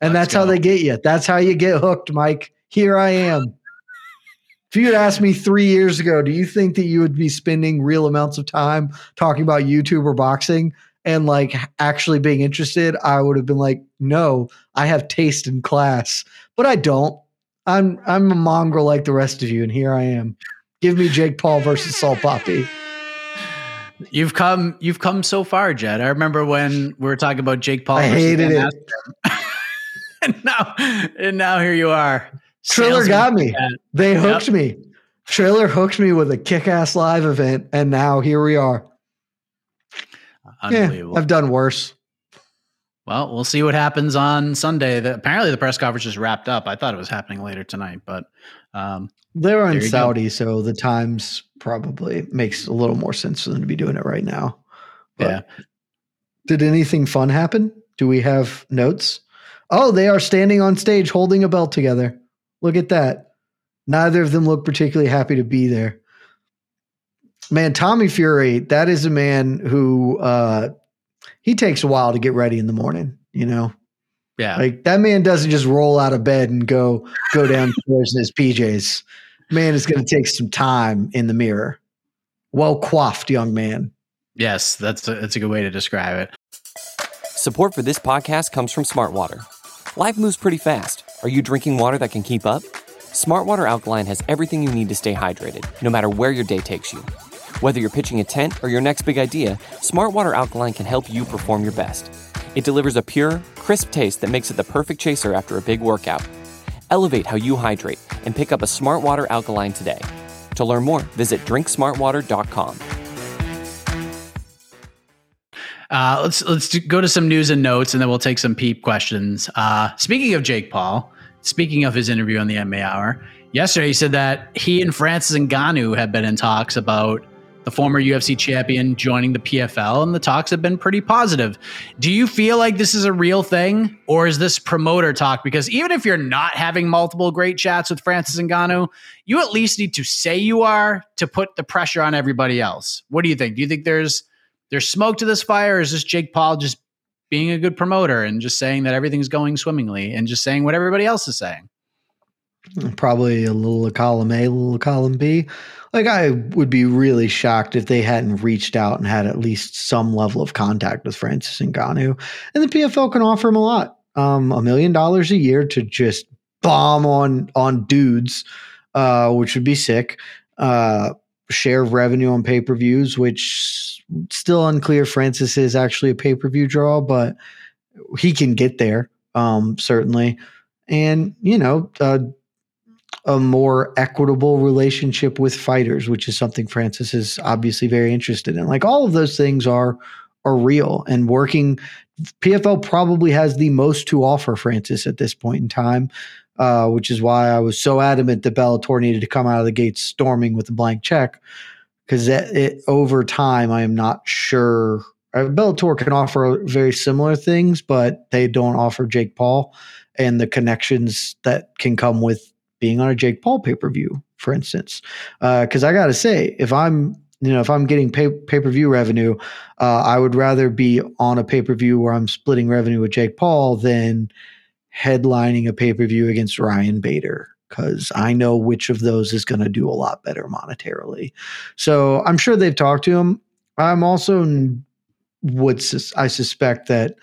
And Let's that's go. How they get you. That's how you get hooked, Mike. Here I am. If you had asked me three years ago, do you think that you would be spending real amounts of time talking about YouTube or boxing and like actually being interested? I would have been like, no, I have taste in class, but I don't. I'm I'm a mongrel like the rest of you, and here I am. Give me Jake Paul versus Salt Poppy. You've come you've come so far, Jed. I remember when we were talking about Jake Paul. I hated it. and now and now here you are. Triller got me. They hooked yep. me. Triller hooked me with a kick-ass live event, and now here we are. Unbelievable. Yeah, I've done worse. Well, we'll see what happens on Sunday. The, apparently, the press conference just wrapped up. I thought it was happening later tonight, but um, they're in Saudi, go. So the times probably makes a little more sense for them to be doing it right now. But yeah. Did anything fun happen? Do we have notes? Oh, they are standing on stage holding a belt together. Look at that. Neither of them look particularly happy to be there. Man, Tommy Fury, that is a man who. Uh, He takes a while to get ready in the morning, you know? Yeah. Like, that man doesn't just roll out of bed and go go downstairs in his P Js. Man, it's going to take some time in the mirror. Well coiffed, young man. Yes, that's a, that's a good way to describe it. Support for this podcast comes from Smartwater. Life moves pretty fast. Are you drinking water that can keep up? Smartwater Alkaline has everything you need to stay hydrated, no matter where your day takes you. Whether you're pitching a tent or your next big idea, Smartwater Alkaline can help you perform your best. It delivers a pure, crisp taste that makes it the perfect chaser after a big workout. Elevate how you hydrate and pick up a Smartwater Alkaline today. To learn more, visit drink smart water dot com. Uh, let's let's go to some news and notes, and then we'll take some peep questions. Uh, speaking of Jake Paul, speaking of his interview on the M M A Hour, yesterday he said that he and Francis Ngannou have been in talks about the former U F C champion joining the P F L, and the talks have been pretty positive. Do you feel like this is a real thing, or is this promoter talk? Because even if you're not having multiple great chats with Francis Ngannou, you at least need to say you are to put the pressure on everybody else. What do you think? Do you think there's there's smoke to this fire, or is this Jake Paul just being a good promoter and just saying that everything's going swimmingly and just saying what everybody else is saying? Probably a little of column A, a little of column B. Like, I would be really shocked if they hadn't reached out and had at least some level of contact with Francis Ngannou. And the P F L can offer him a lot, um, a million dollars a year to just bomb on on dudes, uh, which would be sick. Uh, share of revenue on pay-per-views, which still unclear. Francis is actually a pay-per-view draw, but he can get there, um, certainly. And, you know, uh, a more equitable relationship with fighters, which is something Francis is obviously very interested in. Like, all of those things are are real, and working P F L probably has the most to offer Francis at this point in time, uh, which is why I was so adamant that Bellator needed to come out of the gates storming with a blank check, because it, it, over time, I am not sure. Bellator can offer very similar things, but they don't offer Jake Paul and the connections that can come with being on a Jake Paul pay-per-view, for instance. Because uh, I got to say, if I'm You know, if I'm getting pay pay-per-view revenue, uh, I would rather be on a pay-per-view where I'm splitting revenue with Jake Paul than headlining a pay-per-view against Ryan Bader, because I know which of those is going to do a lot better monetarily. So I'm sure they've talked to him. I'm also would sus- I suspect that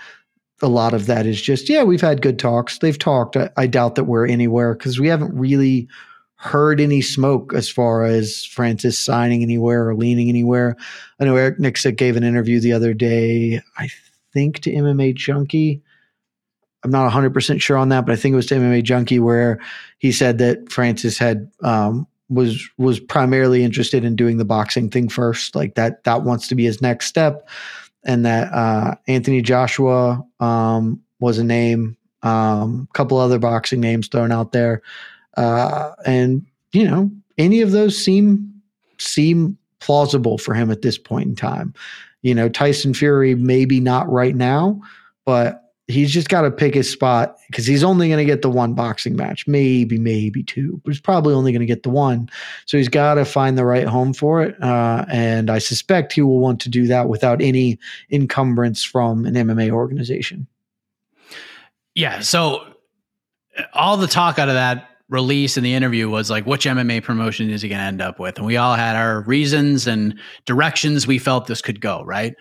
a lot of that is just, yeah, we've had good talks. They've talked. I, I doubt that we're anywhere, because we haven't really heard any smoke as far as Francis signing anywhere or leaning anywhere. I know Eric Nixick gave an interview the other day, I think to M M A Junkie. I'm not one hundred percent sure on that, but I think it was to M M A Junkie, where he said that Francis had um, was was primarily interested in doing the boxing thing first. Like that that wants to be his next step, and that uh, Anthony Joshua um, was a name, um, a couple other boxing names thrown out there. Uh, and you know, any of those seem, seem plausible for him at this point in time. You know, Tyson Fury, maybe not right now, but he's just got to pick his spot, because he's only going to get the one boxing match, maybe, maybe two, but he's probably only going to get the one. So he's got to find the right home for it. Uh, and I suspect he will want to do that without any encumbrance from an M M A organization. Yeah. So all the talk out of that release in the interview was like, which M M A promotion is he going to end up with? And we all had our reasons and directions we felt this could go, right?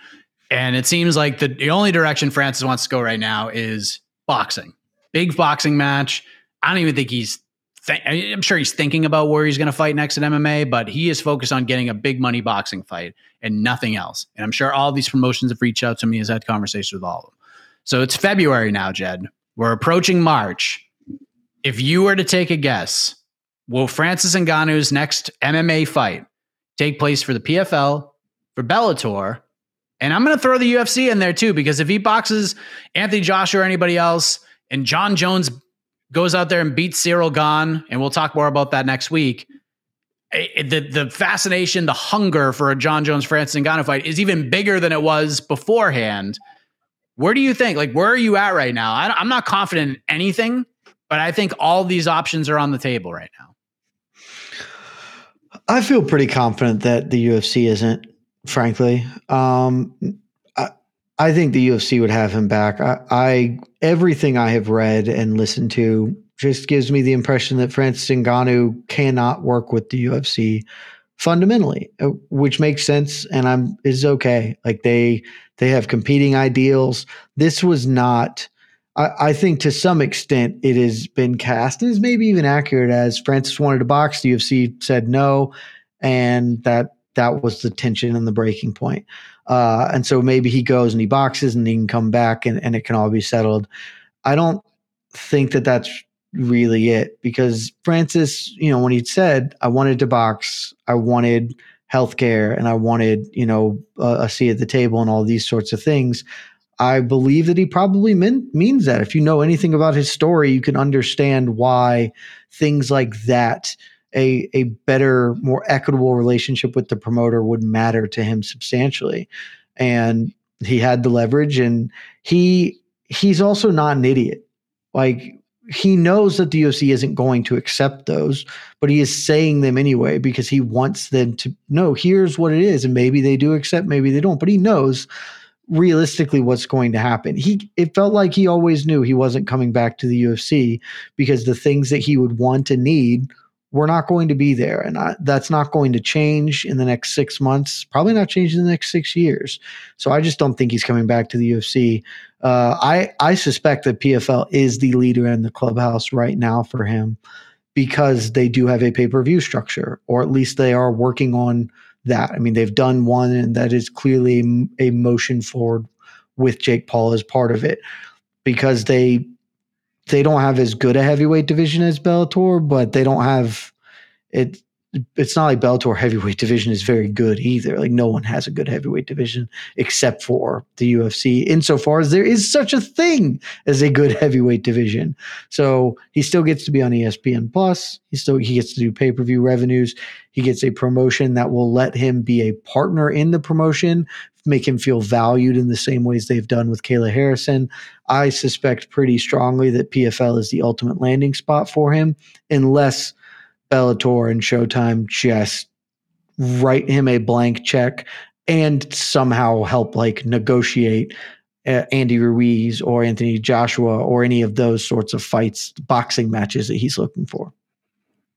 And it seems like the, the only direction Francis wants to go right now is boxing. Big boxing match. I don't even think he's, th- I mean, I'm sure he's thinking about where he's going to fight next in M M A, but he is focused on getting a big money boxing fight and nothing else. And I'm sure all these promotions have reached out to me, has had conversations with all of them. So it's February now, Jed. We're approaching March. If you were to take a guess, will Francis Ngannou's next M M A fight take place for the P F L, for Bellator? And I'm going to throw the U F C in there too, because if he boxes Anthony Joshua or anybody else, and Jon Jones goes out there and beats Cyril Gane, and we'll talk more about that next week, the, the fascination, the hunger for a Jon Jones-Francis Ngannou fight is even bigger than it was beforehand. Where do you think? Like, where are you at right now? I, I'm not confident in anything, but I think all these options are on the table right now. I feel pretty confident that the U F C isn't, frankly. Um, I, I think the U F C would have him back. I, I everything I have read and listened to just gives me the impression that Francis Ngannou cannot work with the U F C fundamentally, which makes sense, and I'm is okay. Like they they have competing ideals. This was not. I think to some extent it has been cast, and is maybe even accurate, as Francis wanted to box, the U F C said no, and that that was the tension and the breaking point. Uh, and so maybe he goes and he boxes, and he can come back, and, and it can all be settled. I don't think that that's really it, because Francis, you know, when he said, I wanted to box, I wanted healthcare, and I wanted, you know, a, a seat at the table and all these sorts of things, I believe that he probably mean, means that. If you know anything about his story, you can understand why things like that, a, a better, more equitable relationship with the promoter would matter to him substantially. And he had the leverage, and he he's also not an idiot. Like, he knows that the U F C isn't going to accept those, but he is saying them anyway because he wants them to know, here's what it is, and maybe they do accept, maybe they don't, but he knows realistically what's going to happen. He it felt like he always knew he wasn't coming back to the U F C because the things that he would want and need were not going to be there. And I, that's not going to change in the next six months, probably not change in the next six years. So I just don't think he's coming back to the U F C. Uh, I, I suspect that P F L is the leader in the clubhouse right now for him because they do have a pay-per-view structure, or at least they are working on that. I mean, they've done one, and that is clearly a motion forward with Jake Paul as part of it, because they they don't have as good a heavyweight division as Bellator, but they don't have it. It's not like Bellator heavyweight division is very good either. Like, no one has a good heavyweight division except for the U F C, insofar as there is such a thing as a good heavyweight division. So he still gets to be on E S P N Plus. He still, he gets to do pay-per-view revenues. He gets a promotion that will let him be a partner in the promotion, make him feel valued in the same ways they've done with Kayla Harrison. I suspect pretty strongly that P F L is the ultimate landing spot for him, unless Bellator and Showtime just write him a blank check and somehow help like negotiate uh, Andy Ruiz or Anthony Joshua or any of those sorts of fights, boxing matches that he's looking for.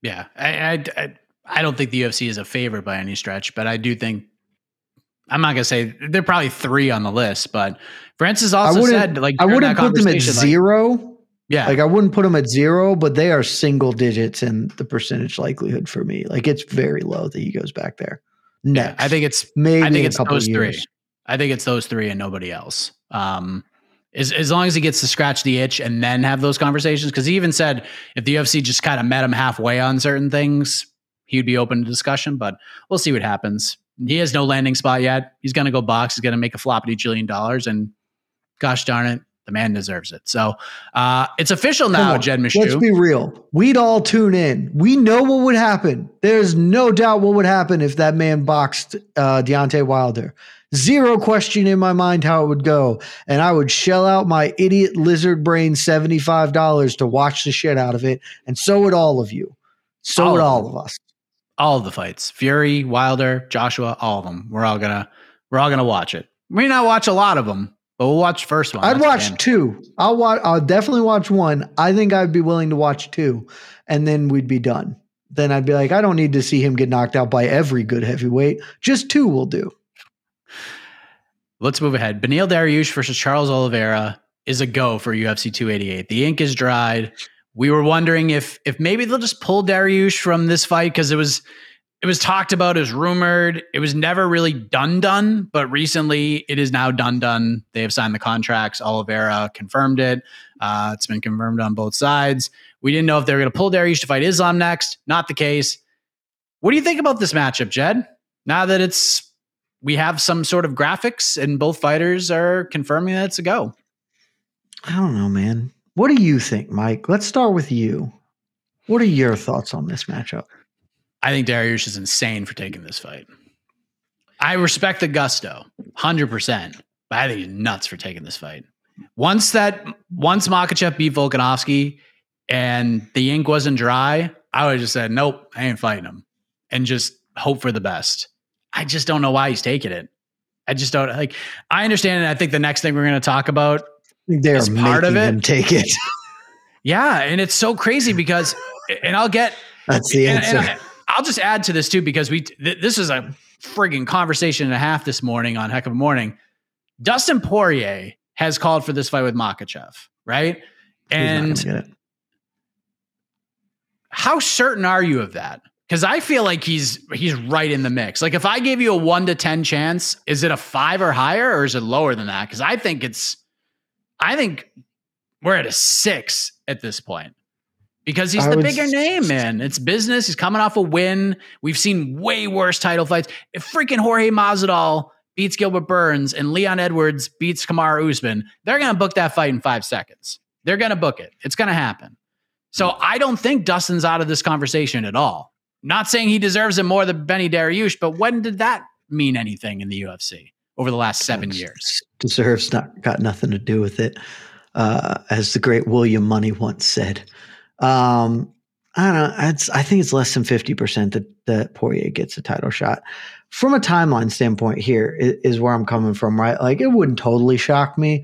Yeah. I, I, I, I don't think the U F C is a favorite by any stretch, but I do think, I'm not going to say they're probably three on the list, but Francis also said, like, I wouldn't put them at zero. Like, Yeah. Like, I wouldn't put them at zero, but they are single digits in the percentage likelihood for me. Like, it's very low that he goes back there. Next. Yeah, I think it's maybe I think it's those three. I think it's those three and nobody else. Um, as, as long as he gets to scratch the itch and then have those conversations, because he even said if the U F C just kind of met him halfway on certain things, he'd be open to discussion, but we'll see what happens. He has no landing spot yet. He's going to go box. He's going to make a floppity jillion dollars, and gosh darn it, the man deserves it. So uh, it's official now, on, Jed Meshew. Let's be real. We'd all tune in. We know what would happen. There's no doubt what would happen if that man boxed uh, Deontay Wilder. Zero question in my mind how it would go. And I would shell out my idiot lizard brain seventy-five dollars to watch the shit out of it. And so would all of you. So all would all of us. All of the fights. Fury, Wilder, Joshua, all of them. We're all gonna, we're all gonna watch it. We may not watch a lot of them, but we'll watch the first one. I'd That's watch two. I'll watch. I'll definitely watch one. I think I'd be willing to watch two, and then we'd be done. Then I'd be like, I don't need to see him get knocked out by every good heavyweight. Just two will do. Let's move ahead. Beneil Dariush versus Charles Oliveira is a go for U F C two eighty-eight. The ink is dried. We were wondering if if maybe they'll just pull Dariush from this fight, because it was. It was talked about, it was rumored. It was never really done done, but recently it is now done done. They have signed the contracts. Oliveira confirmed it. Uh, it's been confirmed on both sides. We didn't know if they were going to pull Dariush to fight Islam next. Not the case. What do you think about this matchup, Jed? Now that it's, we have some sort of graphics and both fighters are confirming that it's a go. I don't know, man. What do you think, Mike? Let's start with you. What are your thoughts on this matchup? I think Dariush is insane for taking this fight. I respect the gusto, one hundred percent, but I think he's nuts for taking this fight. Once that, once Makhachev beat Volkanovski and the ink wasn't dry, I would have just said, nope, I ain't fighting him, and just hope for the best. I just don't know why he's taking it. I just don't, like, I understand it. I think the next thing we're going to talk about They're is part of it. Him take it. Yeah, and it's so crazy because, and I'll get. That's the and, answer. And I, I'll just add to this too, because we th- this is a frigging conversation and a half this morning on Heck of a Morning. Dustin Poirier has called for this fight with Makhachev, right? And how certain are you of that? Because I feel like he's he's right in the mix. Like, if I gave you a one to ten chance, is it a five or higher, or is it lower than that? Because I think it's, I think we're at a six at this point. Because he's I the bigger s- name, man. It's business. He's coming off a win. We've seen way worse title fights. If freaking Jorge Masvidal beats Gilbert Burns and Leon Edwards beats Kamaru Usman, they're going to book that fight in five seconds. They're going to book it. It's going to happen. So I don't think Dustin's out of this conversation at all. Not saying he deserves it more than Benny Dariush, but when did that mean anything in the U F C over the last seven That's, years? Deserves not got nothing to do with it, uh, as the great William Money once said. Um, I don't know. It's, I think it's less than fifty percent that, that Poirier gets a title shot. From a timeline standpoint here is, is where I'm coming from, right? Like, it wouldn't totally shock me,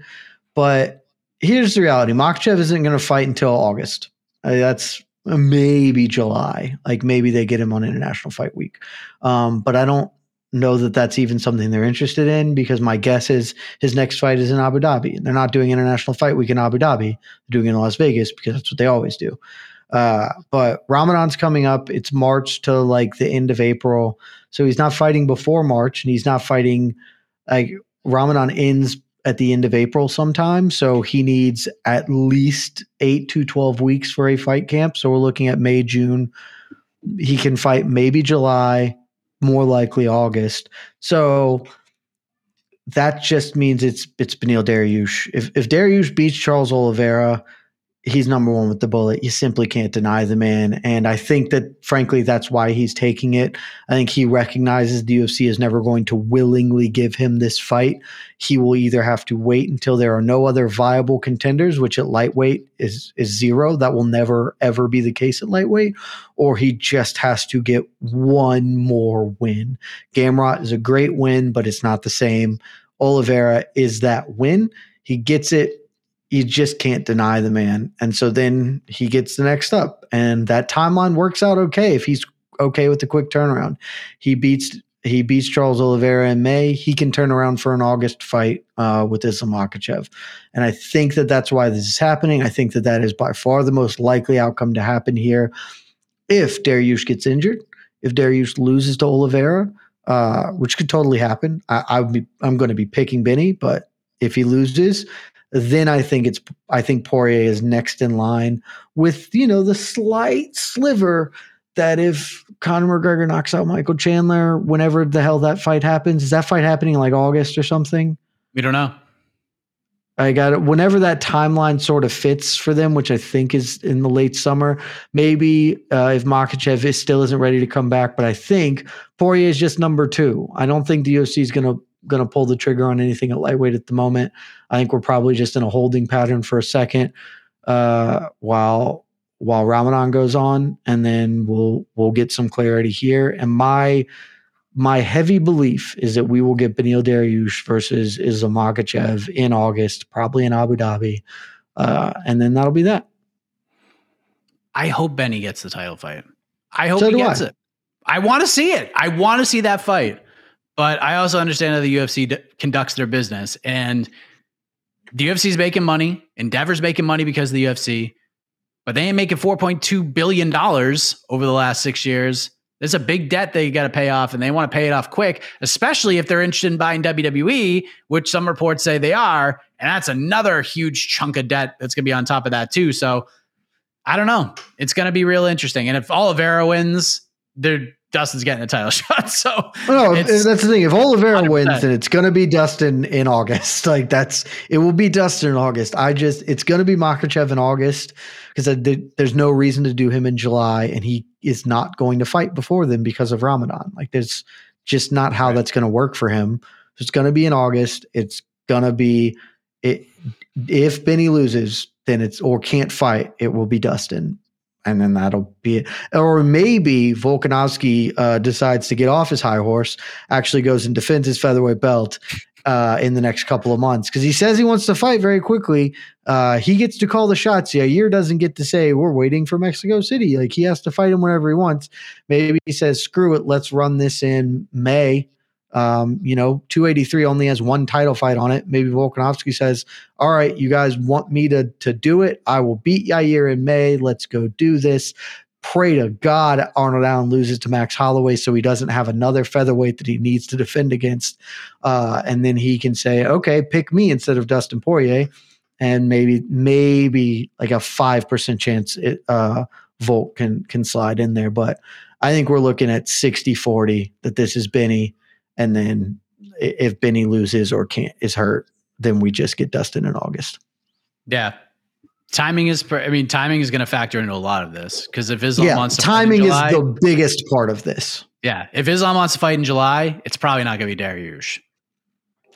but here's the reality. Makhachev isn't going to fight until August. Uh, that's maybe July. Like, maybe they get him on International Fight Week. Um, but I don't know that that's even something they're interested in, because my guess is his next fight is in Abu Dhabi. They're not doing International Fight Week in Abu Dhabi. They're doing it in Las Vegas because that's what they always do. Uh, but Ramadan's coming up. It's March to like the end of April. So he's not fighting before March, and he's not fighting, like, Ramadan ends at the end of April sometime. So he needs at least eight to twelve weeks for a fight camp. So we're looking at May, June. He can fight maybe July, more likely August. So that just means it's it's Beneil Dariush. If if Dariush beats Charles Oliveira, he's number one with the bullet. You simply can't deny the man. And I think that, frankly, that's why he's taking it. I think he recognizes the U F C is never going to willingly give him this fight. He will either have to wait until there are no other viable contenders, which at lightweight is, is zero. That will never, ever be the case at lightweight. Or he just has to get one more win. Gamrot is a great win, but it's not the same. Oliveira is that win. He gets it. You just can't deny the man. And so then he gets the next up. And that timeline works out okay if he's okay with the quick turnaround. He beats he beats Charles Oliveira in May. He can turn around for an August fight uh, with Islam Makhachev. And I think that that's why this is happening. I think that that is by far the most likely outcome to happen here. If Dariush gets injured, if Dariush loses to Oliveira, uh, which could totally happen. I, I would be, I'm going to be picking Benny, but if he loses – then I think it's I think Poirier is next in line with, you know, the slight sliver that if Conor McGregor knocks out Michael Chandler, whenever the hell that fight happens, is that fight happening in like August or something? We don't know. I got it. Whenever that timeline sort of fits for them, which I think is in the late summer, maybe uh, if Makhachev is still isn't ready to come back, but I think Poirier is just number two. I don't think the U F C is going to going to pull the trigger on anything at lightweight at the moment. I think we're probably just in a holding pattern for a second uh, while while Ramadan goes on, and then we'll we'll get some clarity here. And my my heavy belief is that we will get Beneil Dariush versus Islam Makhachev in August, probably in Abu Dhabi, uh, and then that'll be that. I hope Benny gets the title fight. I hope so he gets I. it. I want to see it. I want to see that fight. But I also understand how the U F C d- conducts their business, and the U F C is making money. Endeavor's making money because of the U F C, but they ain't making four point two billion dollars over the last six years. There's a big debt they got to pay off, and they want to pay it off quick, especially if they're interested in buying W W E, which some reports say they are. And that's another huge chunk of debt that's going to be on top of that too. So I don't know. It's going to be real interesting. And if Oliveira wins, they're Dustin's getting a title shot. So well, no, that's the thing. If Oliveira one hundred percent wins, then it's going to be Dustin in August. Like that's, it will be Dustin in August. I just, it's going to be Makhachev in August because there's no reason to do him in July. And he is not going to fight before then because of Ramadan. Like there's just not how right. that's going to work for him. So it's going to be in August. It's going to be, it, if Benny loses, then it's, or can't fight, it will be Dustin. And then that'll be it. Or maybe Volkanovski uh, decides to get off his high horse, actually goes and defends his featherweight belt uh, in the next couple of months. Because he says he wants to fight very quickly. Uh, he gets to call the shots. Yair doesn't get to say, we're waiting for Mexico City. Like he has to fight him whenever he wants. Maybe he says, screw it, let's run this in May. Um, you know, two eighty-three only has one title fight on it. Maybe Volkanovski says, all right, you guys want me to, to do it? I will beat Yair in May. Let's go do this. Pray to God Arnold Allen loses to Max Holloway so he doesn't have another featherweight that he needs to defend against. Uh, and then he can say, okay, pick me instead of Dustin Poirier. And maybe, maybe like a five percent chance it, uh, Volk can, can slide in there. But I think we're looking at sixty forty that this is Benny. And then if Benny loses or can't is hurt, then we just get Dustin in August. Yeah. Timing is, I mean, timing is going to factor into a lot of this because if Islam yeah, wants to fight in July. Timing is the biggest part of this. Yeah. If Islam wants to fight in July, it's probably not going to be Dariush.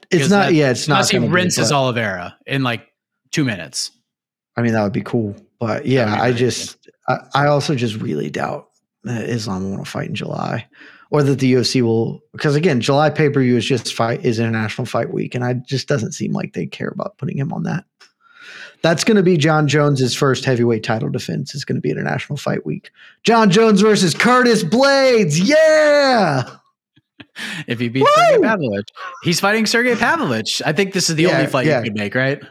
It's not, that, yeah, it's not. Unless he rinses be, Oliveira in like two minutes. I mean, that would be cool. But yeah, I just, I, I also just really doubt that Islam will want to fight in July. Or that the U F C will, because again, July pay-per-view is just fight is International Fight Week, and I just doesn't seem like they care about putting him on that. That's going to be Jon Jones's first heavyweight title defense. Is going to be International Fight Week. Jon Jones versus Curtis Blaydes, yeah. If he beats Sergey Pavlovich, he's fighting Sergey Pavlovich. I think this is the yeah, only fight yeah. you could make, right?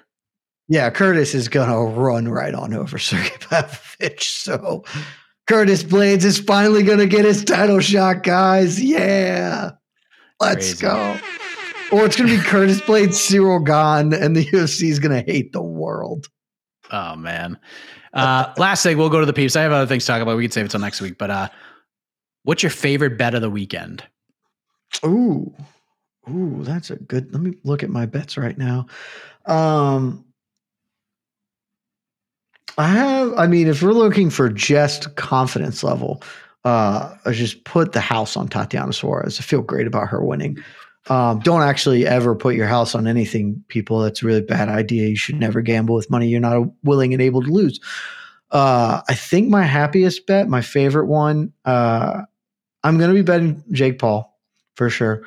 Yeah, Curtis is going to run right on over Sergey Pavlovich. So. Curtis Blaydes is finally going to get his title shot, guys. Yeah. Let's Crazy. go. Or it's going to be Curtis Blades, Cyril Gane, and the U F C is going to hate the world. Oh, man. Uh, last thing, we'll go to the peeps. I have other things to talk about. We can save it till next week. But uh, what's your favorite bet of the weekend? Ooh. Ooh, that's a good – let me look at my bets right now. Um, I have – I mean, if we're looking for just confidence level, uh, I just put the house on Tatiana Suarez. I feel great about her winning. Um, don't actually ever put your house on anything, people. That's a really bad idea. You should never gamble with money you're not willing and able to lose. Uh, I think my happiest bet, my favorite one, uh, I'm going to be betting Jake Paul for sure.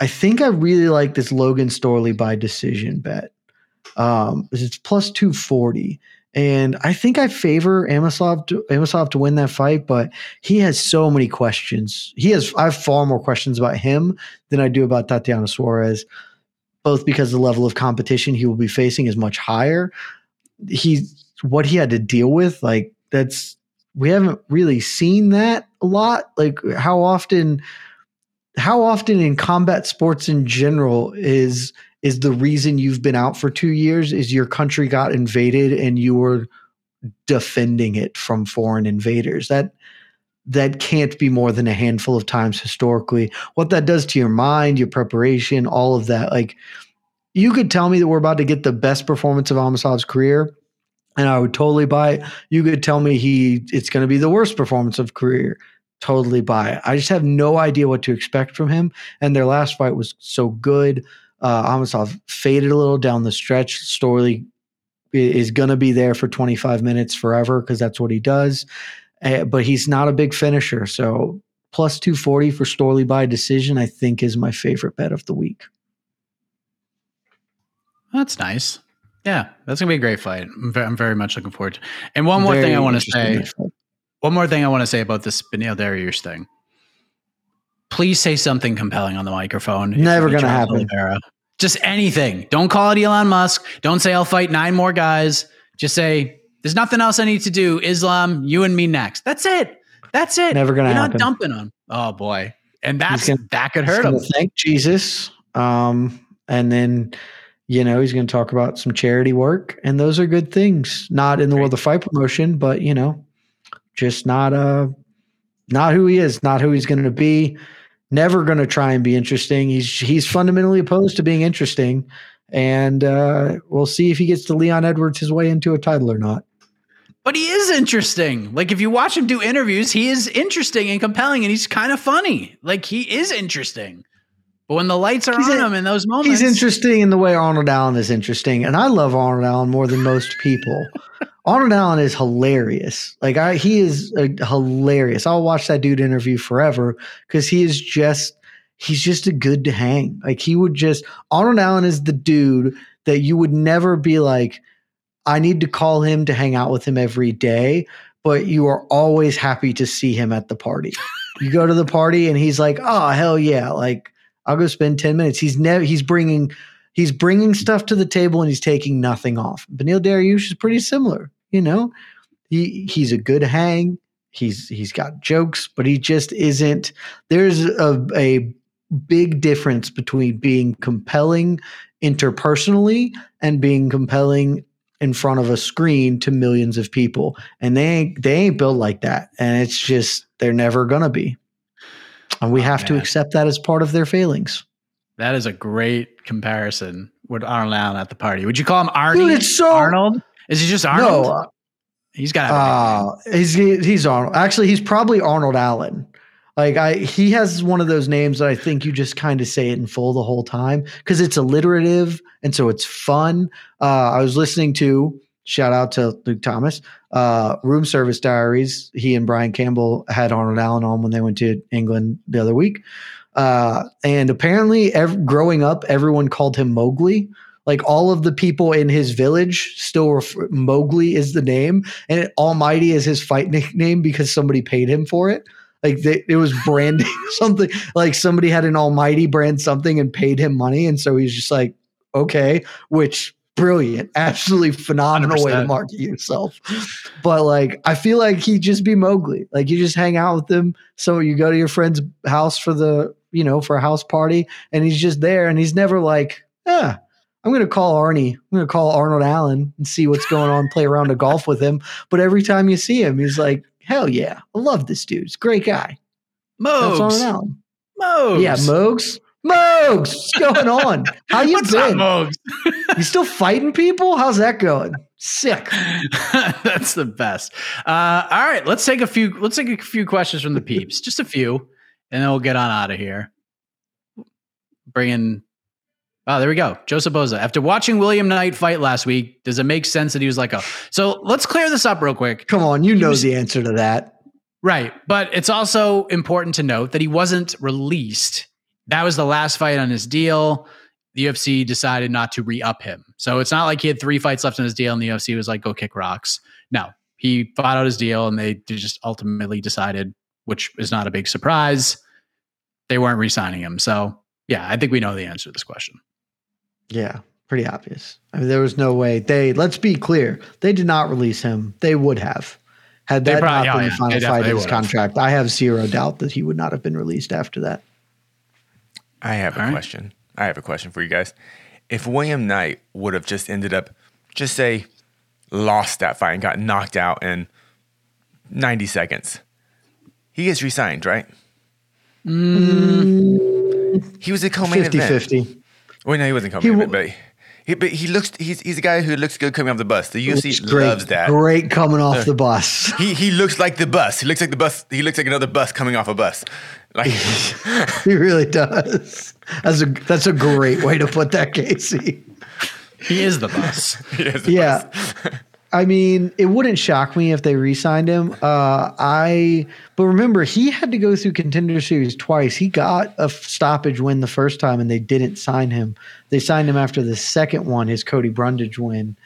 I think I really like this Logan Storley by decision bet. Um, it's plus two forty. And I think I favor Amosov to, Amosov to win that fight, but he has so many questions. He has I have far more questions about him than I do about Tatiana Suarez, both because the level of competition he will be facing is much higher. He's what he had to deal with, like that's we haven't really seen that a lot. Like how often How often in combat sports in general is is the reason you've been out for two years is your country got invaded and you were defending it from foreign invaders. That that can't be more than a handful of times historically. What that does to your mind, your preparation, all of that. Like you could tell me that we're about to get the best performance of Amosov's career, and I would totally buy it. You could tell me he it's going to be the worst performance of career. Totally buy it. I just have no idea what to expect from him. And their last fight was so good. Uh, Amosov faded a little down the stretch. Storley is going to be there for twenty-five minutes forever because that's what he does. Uh, but he's not a big finisher. So plus two forty for Storley by decision, I think, is my favorite bet of the week. That's nice. Yeah, that's going to be a great fight. I'm very, I'm very much looking forward to it. And one more very thing I want to say. One more thing I want to say about this Beneil Dariush thing. Please say something compelling on the microphone. Never going to happen. Oliveira. Just anything. Don't call it Elon Musk. Don't say I'll fight nine more guys. Just say, there's nothing else I need to do. Islam, you and me next. That's it. That's it. Never going to happen. You're not dumping him. Oh, boy. And that's gonna, that could hurt him. Thank Jesus. Um, and then... You know, he's going to talk about some charity work, and those are good things. Not in the world of fight promotion, but, you know, just not uh, not who he is, not who he's going to be. Never going to try and be interesting. He's he's fundamentally opposed to being interesting, and uh, we'll see if he gets to Leon Edwards his way into a title or not. But he is interesting. Like, if you watch him do interviews, he is interesting and compelling, and he's kind of funny. Like, he is interesting. But when the lights are he's on in, him in those moments. He's interesting in the way Arnold Allen is interesting. And I love Arnold Allen more than most people. Arnold Allen is hilarious. Like I, he is uh, hilarious. I'll watch that dude interview forever because he is just, he's just a good to hang. Like he would just, Arnold Allen is the dude that you would never be like, I need to call him to hang out with him every day. But you are always happy to see him at the party. You go to the party and he's like, oh, hell yeah. Like, I'll go spend ten minutes. He's never. He's bringing. He's bringing stuff to the table, and he's taking nothing off. Beneil Dariush is pretty similar. You know, he he's a good hang. He's he's got jokes, but he just isn't. There's a a big difference between being compelling interpersonally and being compelling in front of a screen to millions of people. And they ain't, they ain't built like that. And it's just they're never gonna be. And we oh, have man. to accept that as part of their failings. That is a great comparison with Arnold Allen at the party. Would you call him Arnie? Dude, it's so, Arnold? Is he just Arnold? No, uh, he's got. Uh, he's he's Arnold. Actually, he's probably Arnold Allen. Like I, he has one of those names that I think you just kind of say it in full the whole time because it's alliterative and so it's fun. Uh, I was listening to. Shout out to Luke Thomas. Uh, Room Service Diaries. He and Brian Campbell had Arnold Allen on when they went to England the other week. Uh, and apparently, ev- growing up, everyone called him Mowgli. Like all of the people in his village still ref- Mowgli is the name. And Almighty is his fight nickname because somebody paid him for it. Like they, it was branding something. Like somebody had an Almighty brand something and paid him money. And so he's just like, okay, which... Brilliant, absolutely phenomenal one hundred percent way to market yourself. But like, I feel like he'd just be Mowgli. Like you just hang out with him. So you go to your friend's house for the you know, for a house party, and he's just there, and he's never like, ah, I'm going to call Arnie. I'm going to call Arnold Allen and see what's going on, play a round of golf with him. But every time you see him, he's like, hell yeah, I love this dude. He's a great guy. Moogs. That's Arnold Allen. Moogs. Yeah, Moogs. Moogs, what's going on? How you what's been? Up, Moogs? You still fighting people? How's that going? Sick. That's the best. Uh, all right, let's take a few. Let's take a few questions from the peeps, just a few, and then we'll get on out of here. Bring in. Oh, there we go. Joseph Boza. After watching William Knight fight last week, does it make sense that he was like, oh, so let's clear this up real quick. Come on, you he know was, the answer to that, right? But it's also important to note that he wasn't released. That was the last fight on his deal. The U F C decided not to re-up him. So it's not like he had three fights left on his deal and the U F C was like, go kick rocks. No, he fought out his deal and they just ultimately decided, which is not a big surprise, they weren't re-signing him. So yeah, I think we know the answer to this question. Yeah, pretty obvious. I mean, there was no way they, let's be clear, they did not release him. They would have. Had that probably, not been oh, yeah, the final fight of his contract, I have zero doubt that he would not have been released after that. I have All a right. question. I have a question for you guys. If William Knight would have just ended up, just say, lost that fight and got knocked out in ninety seconds, he gets re-signed, right? Mm. He was a co-main event. fifty-fifty. Well, no, he wasn't co-main event, w- but... He, but he looks, he's, he's a guy who looks good coming off the bus. The U F C great, loves that. Great coming off uh, the bus. He he looks like the bus. He looks like the bus. He looks like another bus coming off a bus. Like he really does. That's a, that's a great way to put that, Casey. He is the bus. He is the yeah. bus. I mean, it wouldn't shock me if they re-signed him. Uh, I but remember, he had to go through Contender Series twice. He got a stoppage win the first time, and they didn't sign him. They signed him after the second one, his Cody Brundage win.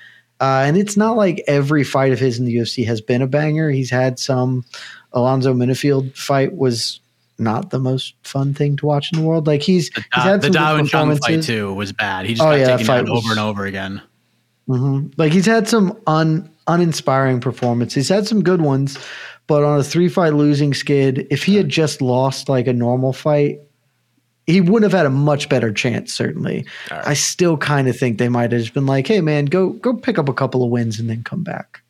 Uh, and it's not like every fight of his in the U F C has been a banger. He's had some. Alonzo Minifield fight was not the most fun thing to watch in the world. Like he's, the, he's had the Dao and Chung fight too was bad. He just oh, got yeah, taken out was, over and over again. Mm-hmm. Like he's had some un, uninspiring performances. He's had some good ones, but on a three-fight losing skid, if he had just lost like a normal fight, he would have had a much better chance, certainly. All right. I still kind of think they might have just been like, hey, man, go go pick up a couple of wins and then come back.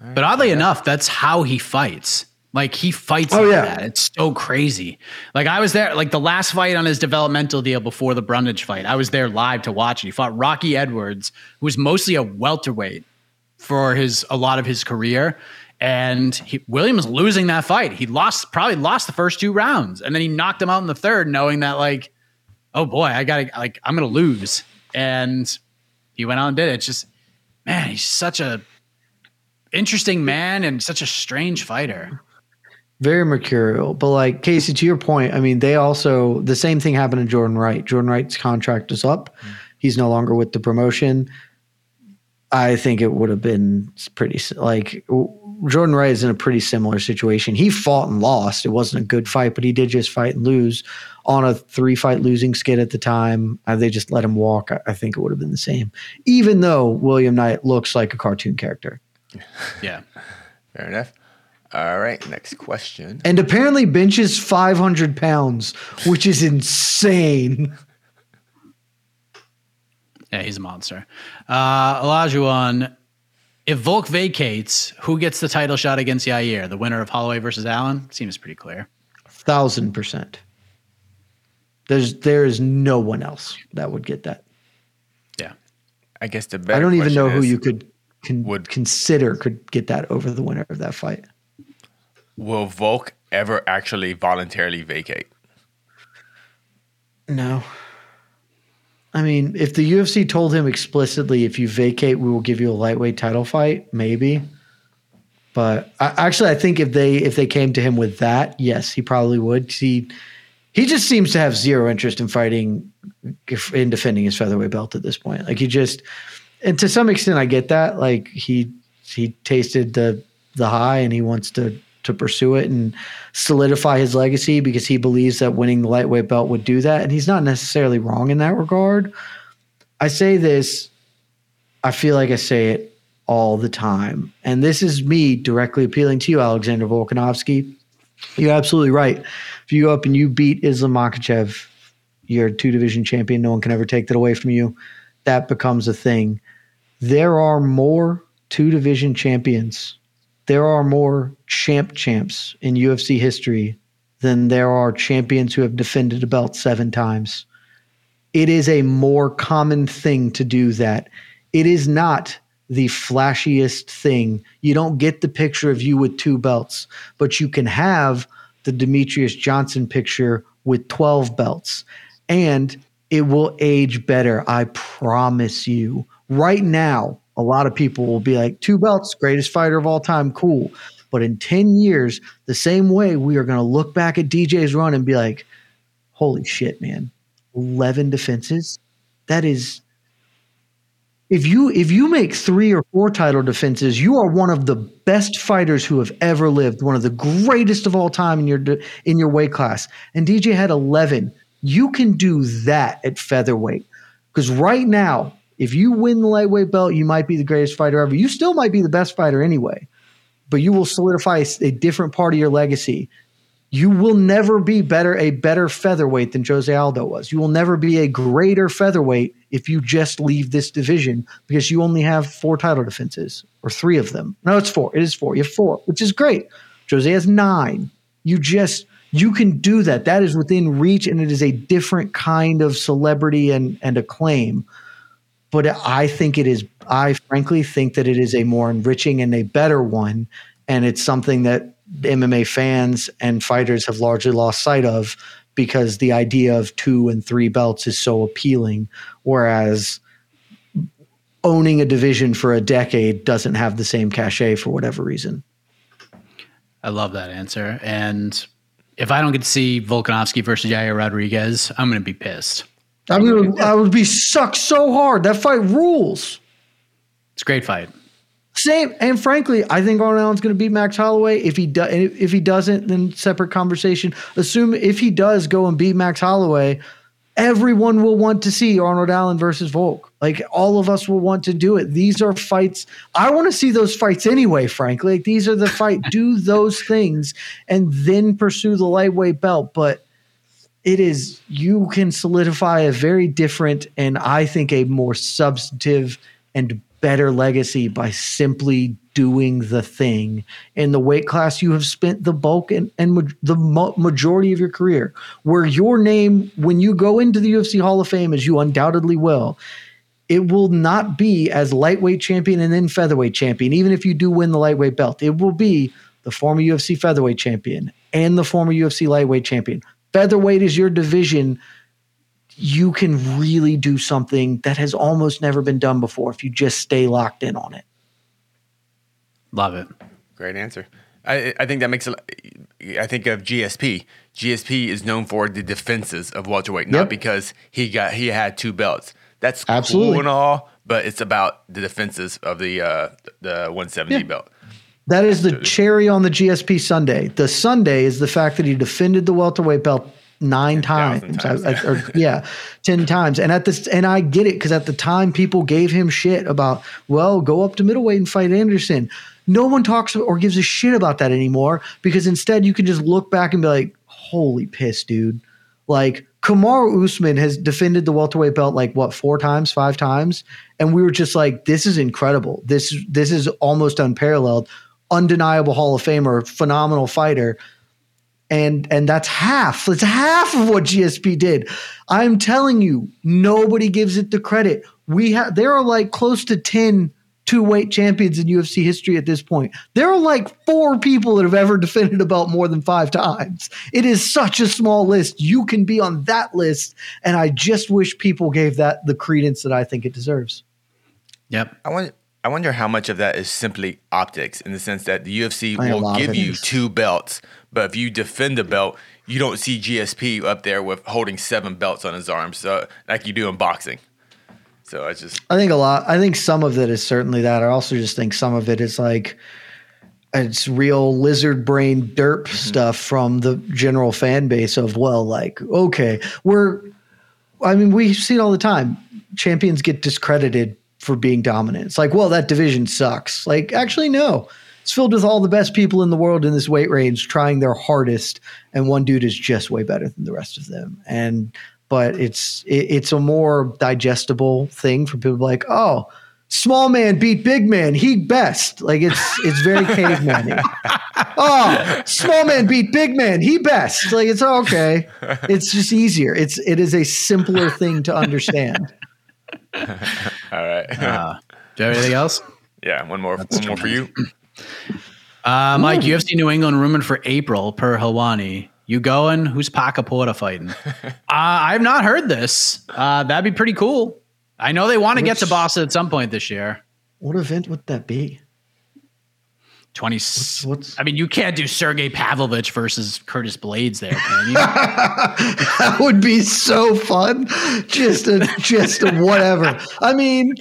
Right. But oddly yeah. enough, that's how he fights. Like he fights oh, like yeah. that. It's so crazy. Like I was there, like the last fight on his developmental deal before the Brundage fight, I was there live to watch it. He fought Rocky Edwards, who was mostly a welterweight for his a lot of his career. And he, William was losing that fight. He lost, probably lost the first two rounds. And then he knocked him out in the third, knowing that like, oh boy, I gotta like, I'm gonna lose. And he went out and did it. It's just, man, he's such a interesting man and such a strange fighter. Very mercurial. But like, Casey, to your point, I mean, they also – the same thing happened to Jordan Wright. Jordan Wright's contract is up. Mm. He's no longer with the promotion. I think it would have been pretty – like Jordan Wright is in a pretty similar situation. He fought and lost. It wasn't a good fight, but he did just fight and lose on a three-fight losing skid at the time. Uh, they just let him walk. I, I think it would have been the same, even though William Knight looks like a cartoon character. Yeah. Fair enough. All right, next question. And apparently benches five hundred pounds, which is insane. Yeah, he's a monster. Uh, Olajuwon, if Volk vacates, who gets the title shot against Yair? The winner of Holloway versus Allen? Seems pretty clear. Thousand percent. There's, there is no one else that would get that. Yeah. I guess the better I don't even know who you could con- would consider could get that over the winner of that fight. Will Volk ever actually voluntarily vacate? No. I mean, if the U F C told him explicitly, if you vacate, we will give you a lightweight title fight, maybe. But I, actually, I think if they if they came to him with that, yes, he probably would. He, he just seems to have zero interest in fighting, in defending his featherweight belt at this point. Like he just, and to some extent, I get that. Like he he tasted the the high and he wants to. to pursue it and solidify his legacy because he believes that winning the lightweight belt would do that. And he's not necessarily wrong in that regard. I say this, I feel like I say it all the time. And this is me directly appealing to you, Alexander Volkanovsky. You're absolutely right. If you go up and you beat Islam Makhachev, you're a two-division champion. No one can ever take that away from you. That becomes a thing. There are more two-division champions. There are more champ champs in U F C history than there are champions who have defended a belt seven times. It is a more common thing to do that. It is not the flashiest thing. You don't get the picture of you with two belts, but you can have the Demetrius Johnson picture with twelve belts, and it will age better. I promise you. Right now, a lot of people will be like, two belts, greatest fighter of all time, cool. But in ten years, the same way, we are going to look back at D J's run and be like, holy shit, man, eleven defenses? That is, if you if you make three or four title defenses, you are one of the best fighters who have ever lived, one of the greatest of all time in your in your weight class. And D J had eleven. You can do that at featherweight, because right now, if you win the lightweight belt, you might be the greatest fighter ever. You still might be the best fighter anyway, but you will solidify a different part of your legacy. You will never be better a better featherweight than Jose Aldo was. You will never be a greater featherweight if you just leave this division, because you only have four title defenses, or three of them. No, it's four. It is four. You have four, which is great. Jose has nine. You just you can do that. That is within reach, and it is a different kind of celebrity and, and acclaim. But I think it is, I frankly think that it is a more enriching and a better one. And it's something that M M A fans and fighters have largely lost sight of, because the idea of two and three belts is so appealing. Whereas owning a division for a decade doesn't have the same cachet for whatever reason. I love that answer. And if I don't get to see Volkanovski versus Yair Rodriguez, I'm going to be pissed. I would, I would be sucked so hard. That fight rules. It's a great fight. Same. And frankly, I think Arnold Allen's going to beat Max Holloway. If he do, if he doesn't, then separate conversation. Assume if he does go and beat Max Holloway, everyone will want to see Arnold Allen versus Volk. Like, all of us will want to do it. These are fights. I want to see those fights anyway, frankly. Like, these are the fight. Do those things and then pursue the lightweight belt. But it is, you can solidify a very different, and I think a more substantive and better legacy by simply doing the thing in the weight class you have spent the bulk and, and ma- the ma- majority of your career, where your name, when you go into the U F C Hall of Fame, as you undoubtedly will, it will not be as lightweight champion and then featherweight champion, even if you do win the lightweight belt. It will be the former U F C featherweight champion and the former U F C lightweight champion. Featherweight is your division. You can really do something that has almost never been done before if you just stay locked in on it. Love it. Great answer. I, I think that makes it. I think of G S P. G S P is known for the defenses of welterweight, not yep. because he got he had two belts. That's Absolutely. cool and all, but it's about the defenses of the uh, the one seventy yeah. belt. That is the cherry on the G S P Sunday. The Sunday is the fact that he defended the welterweight belt nine times, times I, yeah. or yeah, ten times. And at this, and I get it, because at the time people gave him shit about, well, go up to middleweight and fight Anderson. No one talks or gives a shit about that anymore, because instead you can just look back and be like, holy piss, dude. Like, Kamaru Usman has defended the welterweight belt like what, four times, five times, and we were just like, this is incredible. This this is almost unparalleled. Undeniable Hall of Famer, phenomenal fighter, and and that's half. That's half of what G S P did. I'm telling you, nobody gives it the credit. We have there are like close to ten two-weight champions in U F C history at this point. There are like four people that have ever defended a belt more than five times. It is such a small list. You can be on that list, and I just wish people gave that the credence that I think it deserves. Yep, I want. I wonder how much of that is simply optics, in the sense that the U F C will give you two belts, but if you defend a belt, you don't see G S P up there with holding seven belts on his arms, so like you do in boxing. So I just, I think a lot. I think some of it is certainly that. I also just think some of it is like it's real lizard brain derp mm-hmm. stuff from the general fan base of, well, like, okay, we're. I mean, we see it all the time. Champions get discredited for being dominant. It's like, well, that division sucks. Like, actually, no. It's filled with all the best people in the world in this weight range trying their hardest, and one dude is just way better than the rest of them. And but it's it, it's a more digestible thing for people like, oh, small man beat big man, he best. Like it's it's very caveman-y. Oh, small man beat big man, he best. Like it's okay. It's just easier. It's it is a simpler thing to understand. All right. Uh, do you have anything else? Yeah, one more, That's one more for you. Uh, Mike, Ooh. U F C New England rumored for April per Helwani. You going? Who's Paca Porta fighting? uh, I've not heard this. Uh, that'd be pretty cool. I know they want to get to Boston at some point this year. What event would that be? twenty What's, what's, I mean, you can't do Sergey Pavlovich versus Curtis Blades there, can you? That would be so fun. Just a, just a whatever. I mean,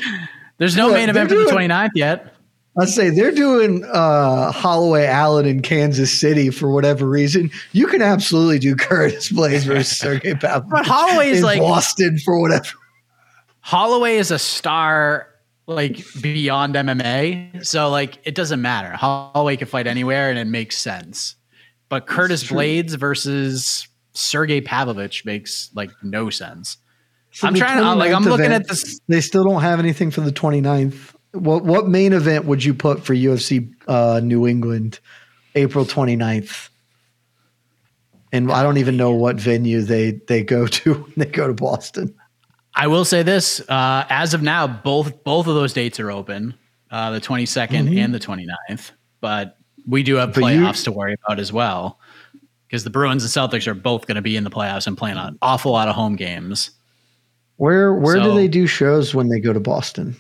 there's no yeah, main event for the twenty-ninth yet. I'd say they're doing uh, Holloway Allen in Kansas City for whatever reason. You can absolutely do Curtis Blades versus Sergey Pavlovich. But Holloway's in like Boston for whatever. Holloway is a star like beyond M M A. So like it doesn't matter. Holloway can fight anywhere and it makes sense. But Curtis Blades versus Sergey Pavlovich makes like no sense. So I'm trying to I'm, like I'm looking event, at this. They still don't have anything for the twenty-ninth. What what main event would you put for U F C uh, New England April twenty-ninth? And I don't even know what venue they they go to when they go to Boston. I will say this, uh, as of now, both both of those dates are open, uh, the twenty-second mm-hmm. and the twenty-ninth, but we do have but playoffs you, to worry about as well, because the Bruins and Celtics are both going to be in the playoffs and playing an awful lot of home games. Where where so, do they do shows when they go to Boston?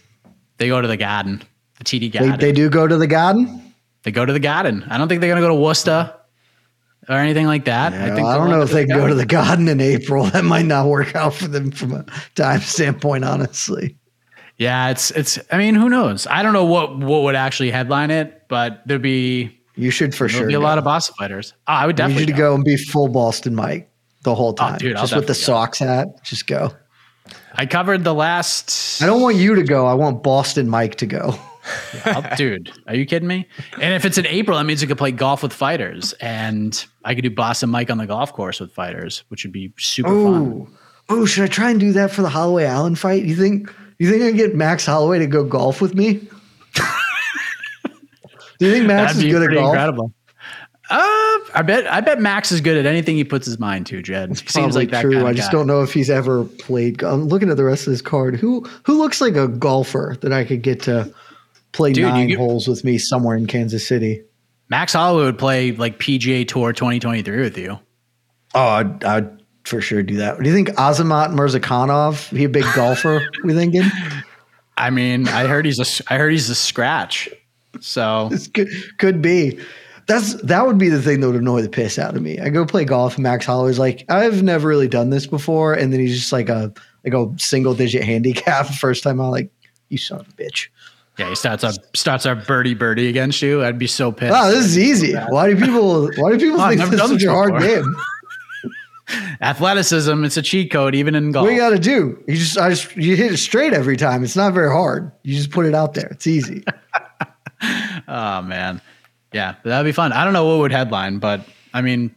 They go to the Garden, the T D Garden. They, they do go to the Garden? They go to the Garden. I don't think they're going to go to Worcester or anything like that. No, I, think I don't know if they can go to the Garden in April. That might not work out for them from a time standpoint, honestly. Yeah, it's it's. I mean, who knows? I don't know what, what would actually headline it, but there'd be you should for sure be a go. lot of Boston fighters. Oh, I would definitely you need to go and be full Boston Mike the whole time, oh, dude, just with the go. Sox hat. Just go. I covered the last. I don't want you to go. I want Boston Mike to go. Yeah, dude, are you kidding me? And if it's in April, that means you could play golf with fighters, and I could do Boston Mike on the golf course with fighters, which would be super Ooh. fun. Oh, should I try and do that for the Holloway Allen fight? You think you think I can get Max Holloway to go golf with me? Do you think Max That'd is good at golf? Incredible. Uh, I bet I bet Max is good at anything he puts his mind to, Jed. It's seems like that true. Kind of I just guy. Don't know if he's ever played. I'm looking at the rest of his card. Who who looks like a golfer that I could get to play Dude, nine get, holes with me somewhere in Kansas City. Max Holloway would play like P G A Tour twenty twenty-three with you. Oh, I'd, I'd for sure do that. Do you think Azamat Mirzakhanov? He a big golfer? We thinking? I mean, I heard he's a I heard he's a scratch. So this could could be. That's that would be the thing that would annoy the piss out of me. I go play golf, and Max Holloway's like, I've never really done this before, and then he's just like a like a single digit handicap first time. I'm like, you son of a bitch. Yeah, he starts up, starts our birdie birdie against you. I'd be so pissed. Oh, this is easy. Why do people? Why do people oh, think this is such a hard game? Athleticism, it's a cheat code even in golf. What do you got to do? You just, I just, you hit it straight every time. It's not very hard. You just put it out there. It's easy. Oh man, yeah, that'd be fun. I don't know what would headline, but I mean,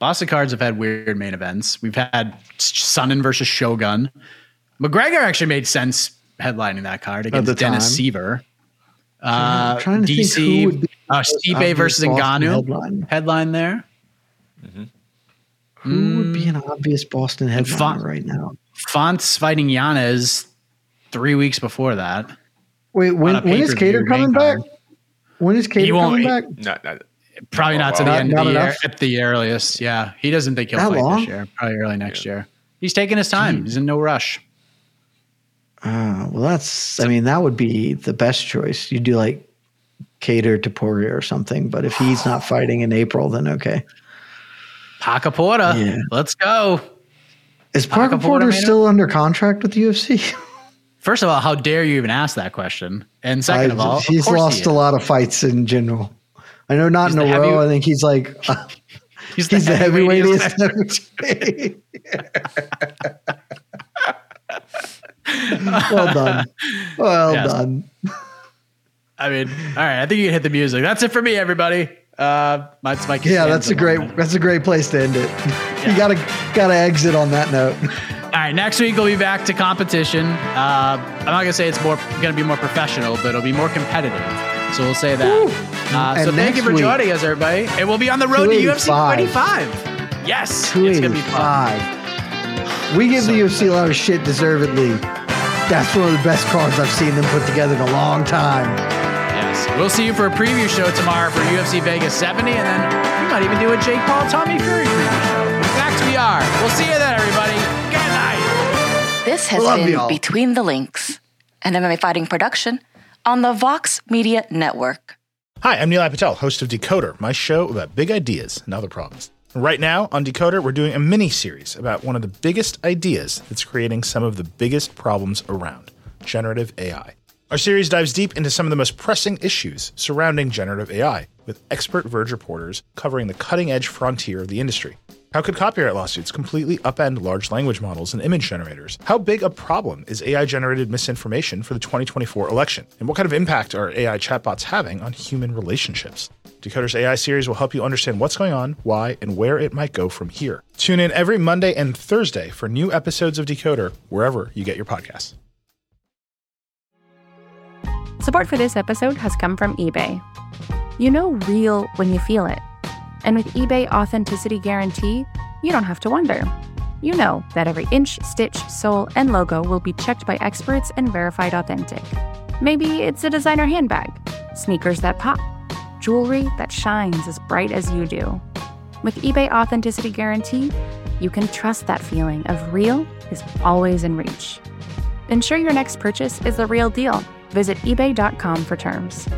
Boston cards have had weird main events. We've had Sonnen versus Shogun. McGregor actually made sense. Headlining that card against Dennis time. Seaver. Uh, trying to D C, think who would be uh, Stipe versus Ngannou headline. headline there. Mm-hmm. Who mm. would be an obvious Boston headline Font, right now? Font's fighting Yanez three weeks before that. Wait, when, when is Cater coming back? Card. When is Cater coming back? Not, not, probably not to well, the end of the enough. year, at the earliest. Yeah, he doesn't think he'll that fight long? this year. Probably early next yeah. year. He's taking his time. Jeez. He's in no rush. Uh, well, that's, I mean, that would be the best choice. You do like Cater to Poirier or something, but if he's not fighting in April, then okay. Paca Porta, yeah. let's go. Is Paca Porta still under contract with the U F C? First of all, how dare you even ask that question? And second I, of all, he's of lost he a lot of fights in general. I know not he's in a row. I think he's like, uh, he's, he's the, the heavyweight. heavyweight well done. Well yes. done. I mean, all right, I think you can hit the music. That's it for me, everybody. Uh, that's my yeah, that's a great moment. That's a great place to end it. Yeah. You gotta gotta exit on that note. All right, next week we'll be back to competition. Uh, I'm not gonna say it's more gonna be more professional, but it'll be more competitive. So we'll say that. Uh, so thank you for joining us, everybody. And we'll be on the road to U F C two eighty-five. Yes, it's gonna be fun. We give the U F C a lot of shit, deservedly. That's one of the best cards I've seen them put together in a long time. We'll see you for a preview show tomorrow for U F C Vegas seventy, and then we might even do a Jake Paul Tommy Fury preview show. In fact, we are. We'll see you then, everybody. Good night. This has Love been y'all. Between the Links, an M M A Fighting production on the Vox Media Network. Hi, I'm Nilay Patel, host of Decoder, my show about big ideas and other problems. Right now on Decoder, we're doing a mini-series about one of the biggest ideas that's creating some of the biggest problems around, generative A I. Our series dives deep into some of the most pressing issues surrounding generative A I, with expert Verge reporters covering the cutting-edge frontier of the industry. How could copyright lawsuits completely upend large language models and image generators? How big a problem is A I-generated misinformation for the twenty twenty-four election? And what kind of impact are A I chatbots having on human relationships? Decoder's A I series will help you understand what's going on, why, and where it might go from here. Tune in every Monday and Thursday for new episodes of Decoder, wherever you get your podcasts. Support for this episode has come from eBay. You know real when you feel it. And with eBay Authenticity Guarantee, you don't have to wonder. You know that every inch, stitch, sole, and logo will be checked by experts and verified authentic. Maybe it's a designer handbag, sneakers that pop, jewelry that shines as bright as you do. With eBay Authenticity Guarantee, you can trust that feeling of real is always in reach. Ensure your next purchase is the real deal. Visit ebay dot com for terms.